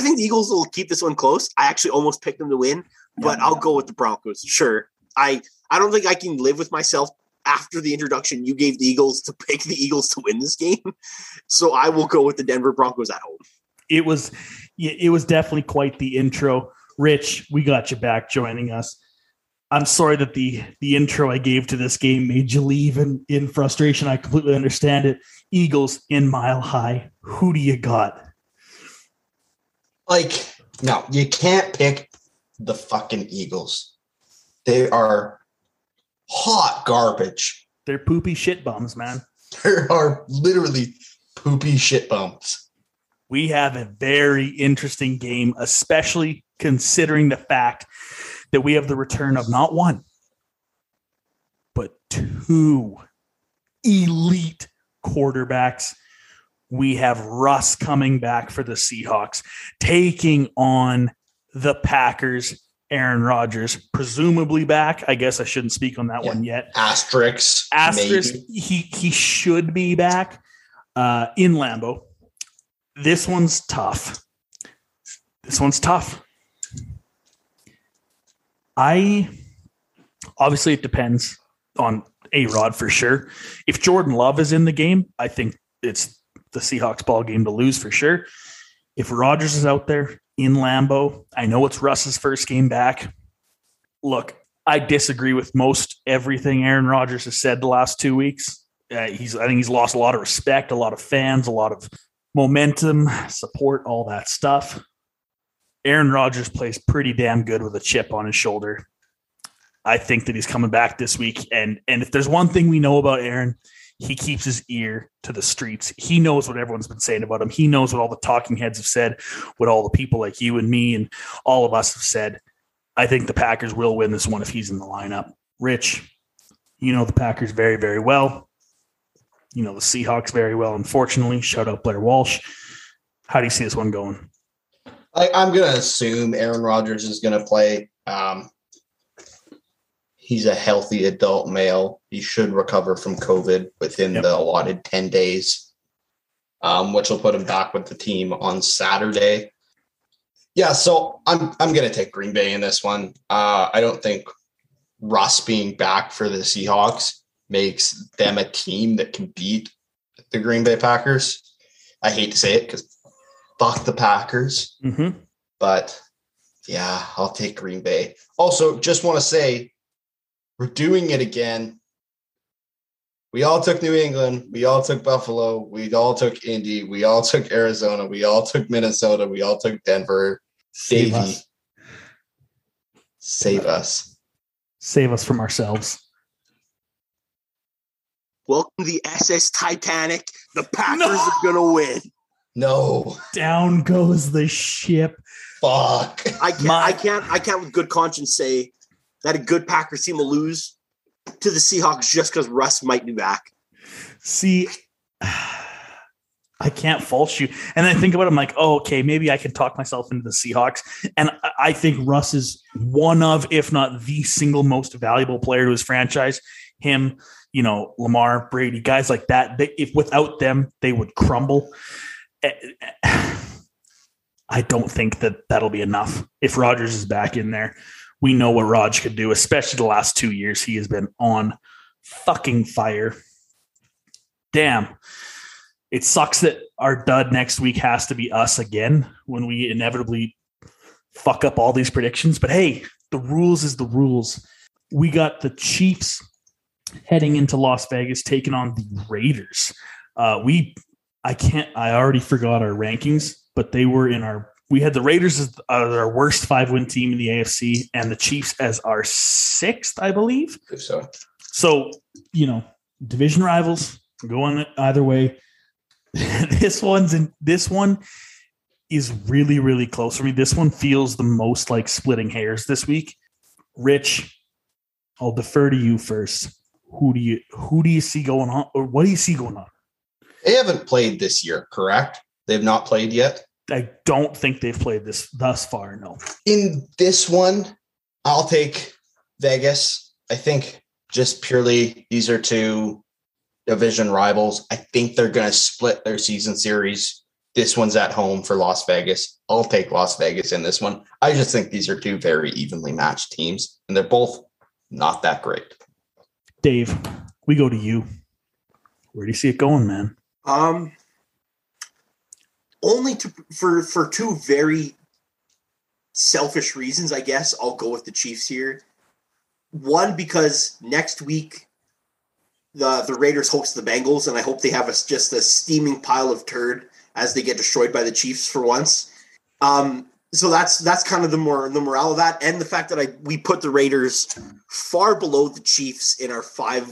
think the Eagles will keep this one close. I actually almost picked them to win, but I'll go with the Broncos. Sure. I don't think I can live with myself after the introduction you gave the Eagles to pick the Eagles to win this game. So I will go with the Denver Broncos at home. It was definitely quite the intro. Rich, we got you back joining us. I'm sorry that the intro I gave to this game made you leave in frustration. I completely understand it. Eagles in Mile High. Who do you got? No, you can't pick the fucking Eagles. They are hot garbage. They're poopy shit bums, man. They are literally poopy shit bums. We have a very interesting game, especially considering the fact that we have the return of not one, but two elite quarterbacks. We have Russ coming back for the Seahawks, taking on the Packers. Aaron Rodgers, presumably back. I guess I shouldn't speak on that one yet. Asterisk. Maybe. He should be back in Lambeau. This one's tough. Obviously, it depends on A-Rod for sure. If Jordan Love is in the game, I think it's the Seahawks ball game to lose for sure. If Rodgers is out there in Lambeau, I know it's Russ's first game back. Look, I disagree with most everything Aaron Rodgers has said the last 2 weeks. I think he's lost a lot of respect, a lot of fans, a lot of momentum, support, all that stuff. Aaron Rodgers plays pretty damn good with a chip on his shoulder. I think that he's coming back this week. And if there's one thing we know about Aaron, he keeps his ear to the streets. He knows what everyone's been saying about him. He knows what all the talking heads have said, what all the people like you and me and all of us have said. I think the Packers will win this one if he's in the lineup. Rich, you know the Packers very, very well. You know the Seahawks very well, unfortunately. Shout out Blair Walsh. How do you see this one going? I'm going to assume Aaron Rodgers is going to play. He's a healthy adult male. He should recover from COVID within the allotted 10 days, which will put him back with the team on Saturday. Yeah, so I'm going to take Green Bay in this one. I don't think Russ being back for the Seahawks makes them a team that can beat the Green Bay Packers. I hate to say it because fuck the Packers. Mm-hmm. But yeah, I'll take Green Bay. Also, just want to say we're doing it again. We all took New England. We all took Buffalo. We all took Indy. We all took Arizona. We all took Minnesota. We all took Denver. Davey, save us. Save us from ourselves. Welcome to the SS Titanic. The Packers are going to win. No. Down goes the ship. Fuck. I can't with good conscience say that a good Packers team will lose to the Seahawks just because Russ might be back. See, I can't fault you. And then I think about it, I'm like, oh, okay, maybe I can talk myself into the Seahawks. And I think Russ is one of, if not the single most valuable player to his franchise. Him, Lamar, Brady, guys like that. If without them, they would crumble. I don't think that that'll be enough. If Rodgers is back in there, we know what Rodge could do, especially the last 2 years. He has been on fucking fire. Damn. It sucks that our dud next week has to be us again when we inevitably fuck up all these predictions. But hey, the rules is the rules. We got the Chiefs heading into Las Vegas, taking on the Raiders. I already forgot our rankings, but they were we had the Raiders as our worst 5-win team in the AFC and the Chiefs as our 6th, I believe. If so. So, division rivals going either way. This one is really, really close for me. This one feels the most like splitting hairs this week. Rich, I'll defer to you first. Who do you see going on, or what do you see going on? They haven't played this year, correct? They've not played yet. I don't think they've played this thus far. No. In this one, I'll take Vegas. I think just purely these are two division rivals. I think they're going to split their season series. This one's at home for Las Vegas. I'll take Las Vegas in this one. I just think these are two very evenly matched teams, and they're both not that great. Dave, we go to you. Where do you see it going, man? Only for two very selfish reasons, I guess. I'll go with the Chiefs here. One, because next week the Raiders host the Bengals, and I hope they have just a steaming pile of turd as they get destroyed by the Chiefs for once. So that's kind of the morale of that, and the fact that we put the Raiders far below the Chiefs in our five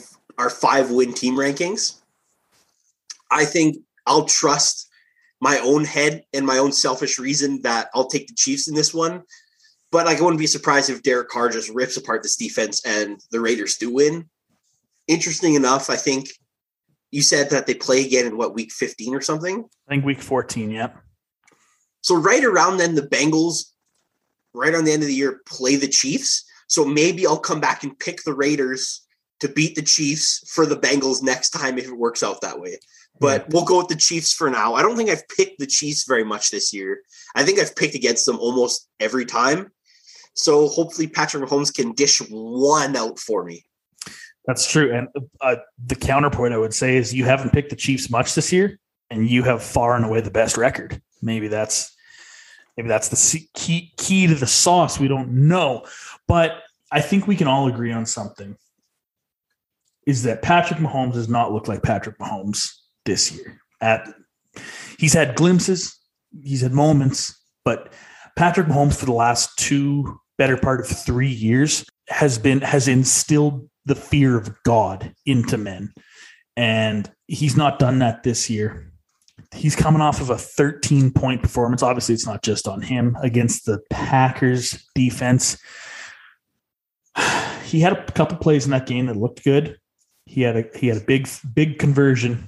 win team rankings. I think I'll trust my own head and my own selfish reason that I'll take the Chiefs in this one. But I wouldn't be surprised if Derek Carr just rips apart this defense and the Raiders do win. Interesting enough, I think you said that they play again in week 15 or something? I think week 14, yep. So right around then, the Bengals, right on the end of the year, play the Chiefs. So maybe I'll come back and pick the Raiders to beat the Chiefs for the Bengals next time if it works out that way. But we'll go with the Chiefs for now. I don't think I've picked the Chiefs very much this year. I think I've picked against them almost every time. So hopefully Patrick Mahomes can dish one out for me. That's true. And the counterpoint I would say is you haven't picked the Chiefs much this year, and you have far and away the best record. Maybe that's the key to the sauce. We don't know. But I think we can all agree on something, is that Patrick Mahomes does not look like Patrick Mahomes this year. He's had glimpses, he's had moments, but Patrick Mahomes for the last two, better part of 3 years, has instilled the fear of God into men. And he's not done that this year. He's coming off of a 13-point performance. Obviously, it's not just on him against the Packers defense. He had a couple plays in that game that looked good. He had a big conversion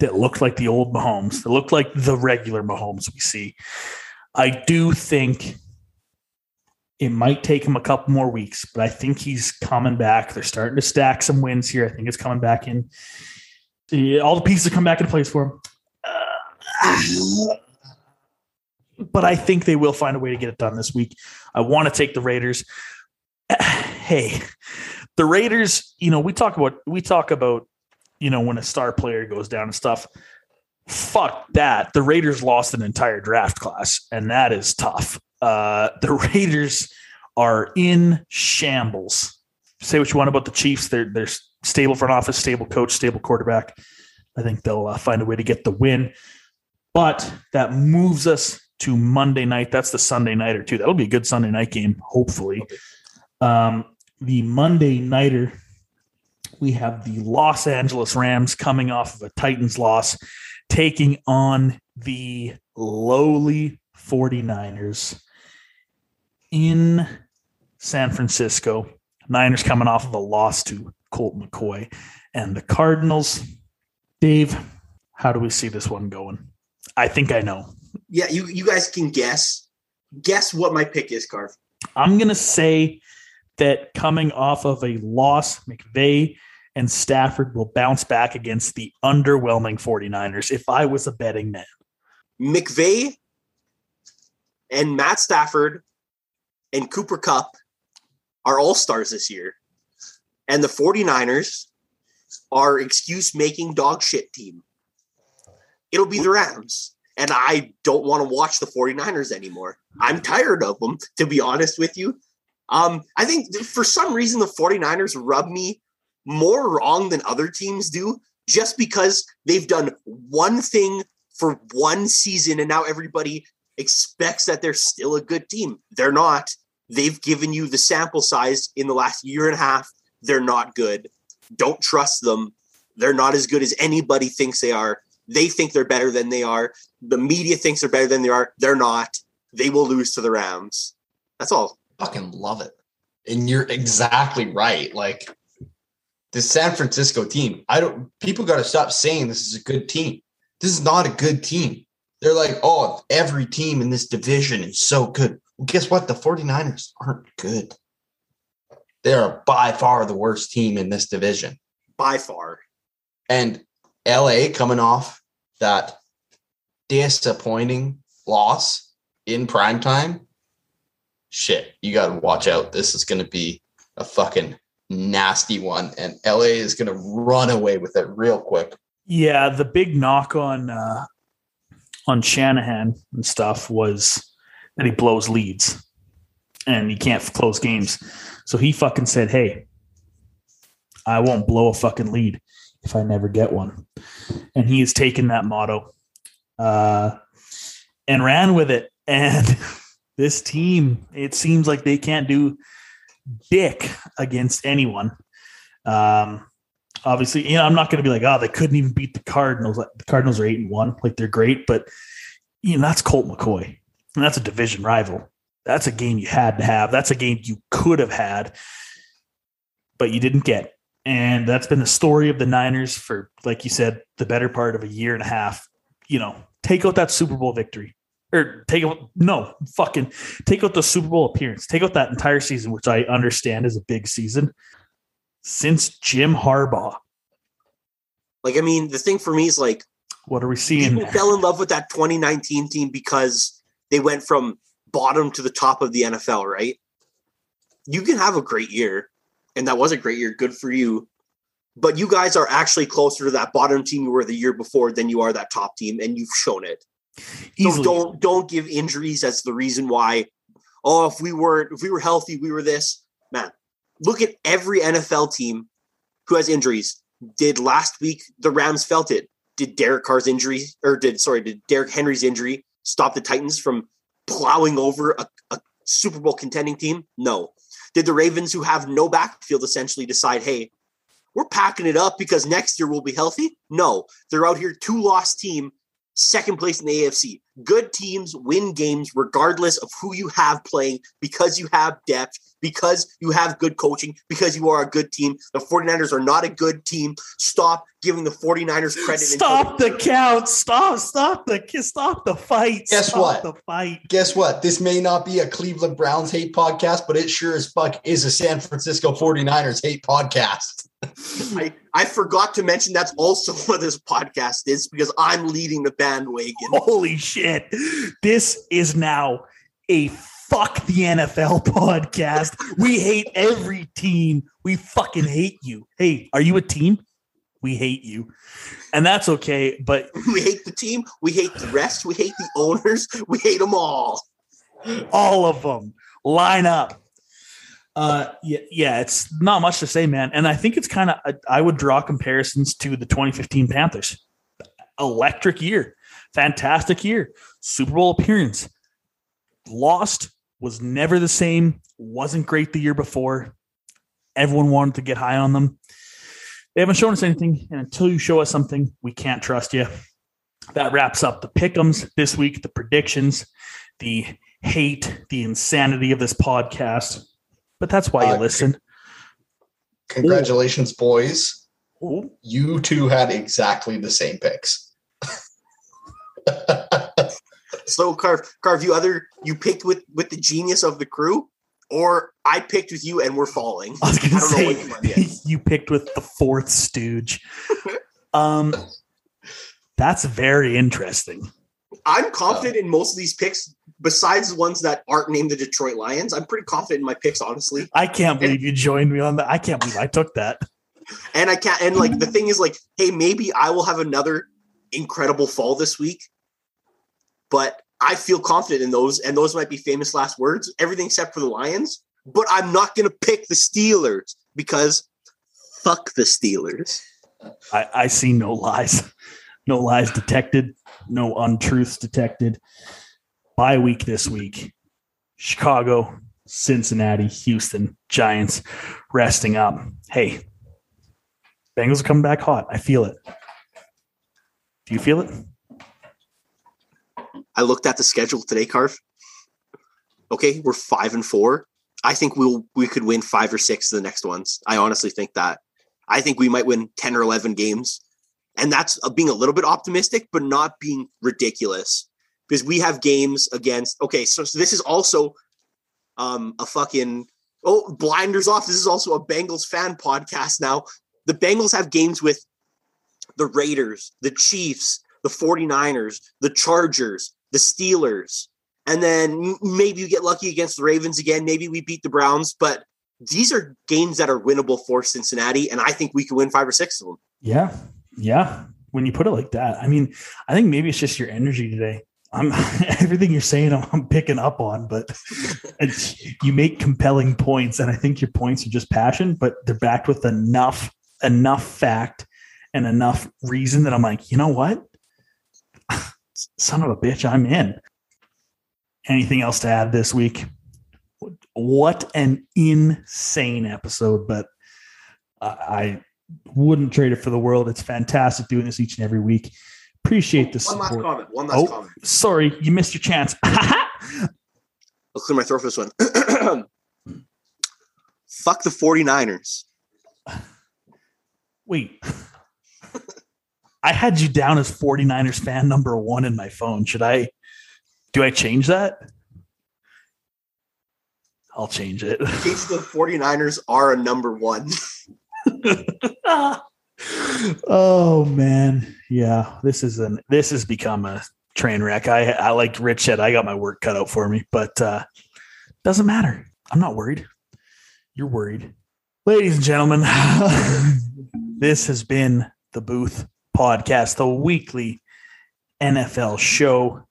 that looked like the old Mahomes, that looked like the regular Mahomes we see. I do think it might take him a couple more weeks, but I think he's coming back. They're starting to stack some wins here. I think it's coming back in. All the pieces come back into place for him. But I think they will find a way to get it done this week. I want to take the Raiders. Hey, the Raiders, we talk about, when a star player goes down and stuff, fuck that. The Raiders lost an entire draft class, and that is tough. The Raiders are in shambles. Say what you want about the Chiefs. They're stable front office, stable coach, stable quarterback. I think they'll find a way to get the win. But that moves us to Monday night. That's the Sunday nighter too. That'll be a good Sunday night game, hopefully. The Monday nighter, we have the Los Angeles Rams coming off of a Titans loss, taking on the lowly 49ers in San Francisco. Niners coming off of a loss to Colt McCoy and the Cardinals. Dave, how do we see this one going? I think I know. Yeah, you guys can guess. Guess what my pick is, Carv. I'm going to say that coming off of a loss, McVay and Stafford will bounce back against the underwhelming 49ers, if I was a betting man. McVay and Matt Stafford and Cooper Kupp are all-stars this year. And the 49ers are excuse-making dog shit team. It'll be the Rams. And I don't want to watch the 49ers anymore. I'm tired of them, to be honest with you. I think for some reason, the 49ers rub me more wrong than other teams do, just because they've done one thing for one season and now everybody expects that they're still a good team. They're not. They've given you the sample size in the last year and a half. They're not good. Don't trust them. They're not as good as anybody thinks they are. They think they're better than they are. The media thinks they're better than they are. They're not. They will lose to the Rams. That's all. Fucking love it. And you're exactly right. Like this San Francisco team, people got to stop saying this is a good team. This is not a good team. They're like, oh, every team in this division is so good. Well, guess what? The 49ers aren't good. They're by far the worst team in this division. By far. And LA coming off that disappointing loss in primetime. Shit, you got to watch out. This is going to be a fucking nasty one. And LA is going to run away with it real quick. Yeah, the big knock on Shanahan and stuff was that he blows leads and he can't close games. So he fucking said, hey, I won't blow a fucking lead if I never get one. And he has taken that motto and ran with it. And this team, it seems like they can't do dick against anyone. Obviously, you know, I'm not going to be like, oh, they couldn't even beat the Cardinals. Like, the Cardinals are 8-1. Like, they're great. But, you know, that's Colt McCoy. And that's a division rival. That's a game you had to have. That's a game you could have had, but you didn't get. And that's been the story of the Niners for, like you said, the better part of a year and a half. You know, take out that Super Bowl victory. Or take out, no, fucking take out the Super Bowl appearance. Take out that entire season, which I understand is a big season. Since Jim Harbaugh. Like, I mean, the thing for me is like, what are we seeing? People fell in love with that 2019 team because they went from bottom to the top of the NFL, right? You can have a great year, and that was a great year. Good for you. But you guys are actually closer to that bottom team you were the year before than you are that top team, and you've shown it. So don't give injuries as the reason why. Oh, if we were healthy, we were this. Man, look at every NFL team who has injuries. Did last week the Rams felt it? Did Derek Carr's injury, or did Derrick Henry's injury stop the Titans from plowing over a Super Bowl contending team? No. Did the Ravens, who have no backfield, essentially decide, hey, we're packing it up because next year we'll be healthy? No. They're out here, 2-loss team, second place in the AFC. Good teams win games regardless of who you have playing, because you have depth, because you have good coaching, because you are a good team. The 49ers are not a good team. Stop giving the 49ers credit. Stop the count. Stop the fight. Guess what? The fight. Guess what? This may not be a Cleveland Browns hate podcast, but it sure as fuck is a San Francisco 49ers hate podcast. I forgot to mention that's also what this podcast is, because I'm leading the bandwagon. Holy shit. This is now a fuck the NFL podcast. We hate every team. We fucking hate you. Hey, are you a team? We hate you. And that's okay, but... We hate the team. We hate the refs. We hate the owners. We hate them all. All of them. Line up. Yeah, it's not much to say, man. And I think it's kind of, I would draw comparisons to the 2015 Panthers. Electric year. Fantastic year. Super Bowl appearance. Lost. Was never the same. Wasn't great the year before. Everyone wanted to get high on them. They haven't shown us anything. And until you show us something, we can't trust you. That wraps up the pick'ems this week, the predictions, the hate, the insanity of this podcast. But that's why you listen. Congratulations, boys. Ooh. You two had exactly the same picks. So, Carve, you picked with the genius of the crew, or I picked with you and we're falling. I was going to say, know what you picked with the fourth stooge. That's very interesting. I'm confident in most of these picks. Besides the ones that aren't named the Detroit Lions, I'm pretty confident in my picks, honestly. I can't believe you joined me on that. I can't believe I took that. And I can't. And like the thing is, like, hey, maybe I will have another incredible fall this week, but I feel confident in those. And those might be famous last words. Everything except for the Lions. But I'm not going to pick the Steelers because fuck the Steelers. I see no lies. No lies detected. No untruths detected. Bye week this week. Chicago, Cincinnati, Houston, Giants resting up. Hey, Bengals are coming back hot. I feel it. Do you feel it? I looked at the schedule today, Carve. Okay, we're 5-4. I think we could win 5 or 6 of the next ones. I honestly think that. I think we might win 10 or 11 games. And that's being a little bit optimistic, but not being ridiculous, because we have games against, okay, so this is also a fucking, oh, blinders off. This is also a Bengals fan podcast now. The Bengals have games with the Raiders, the Chiefs, the 49ers, the Chargers, the Steelers, and then maybe you get lucky against the Ravens again. Maybe we beat the Browns, but these are games that are winnable for Cincinnati, and I think we can win 5 or 6 of them. Yeah. Yeah. When you put it like that, I mean, I think maybe it's just your energy today. Everything you're saying, I'm picking up on, but you make compelling points, and I think your points are just passion, but they're backed with enough fact and enough reason that I'm like, you know what? Son of a bitch, I'm in. Anything else to add this week? What an insane episode, but I wouldn't trade it for the world. It's fantastic doing this each and every week. Appreciate the support. One last comment. Sorry, you missed your chance. I'll clear my throat for this one. Fuck the 49ers. Wait. I had you down as 49ers fan number 1 in my phone. Do I change that? I'll change it. In case the 49ers are a number 1. Oh man. Yeah. This has become a train wreck. I like Rich said, I got my work cut out for me, but doesn't matter. I'm not worried. You're worried. Ladies and gentlemen, this has been the Booth Podcast, the weekly NFL show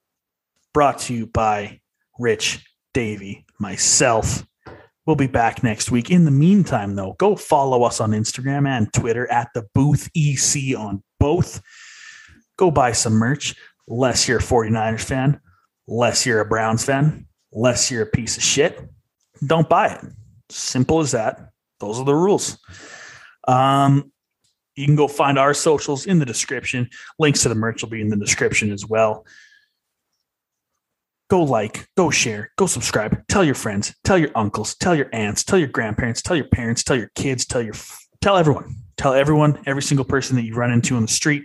brought to you by Rich, Davey, myself. We'll be back next week. In the meantime, though, go follow us on Instagram and Twitter at the Booth EC on both. Go buy some merch. Less you're a 49ers fan, less you're a Browns fan, less you're a piece of shit. Don't buy it. Simple as that. Those are the rules. You can go find our socials in the description. Links to the merch will be in the description as well. Go like, go share, go subscribe. Tell your friends, tell your uncles, tell your aunts, tell your grandparents, tell your parents, tell your kids, tell everyone. Tell everyone, every single person that you run into on the street.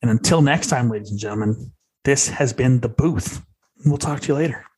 And until next time, ladies and gentlemen, this has been The Booth. We'll talk to you later.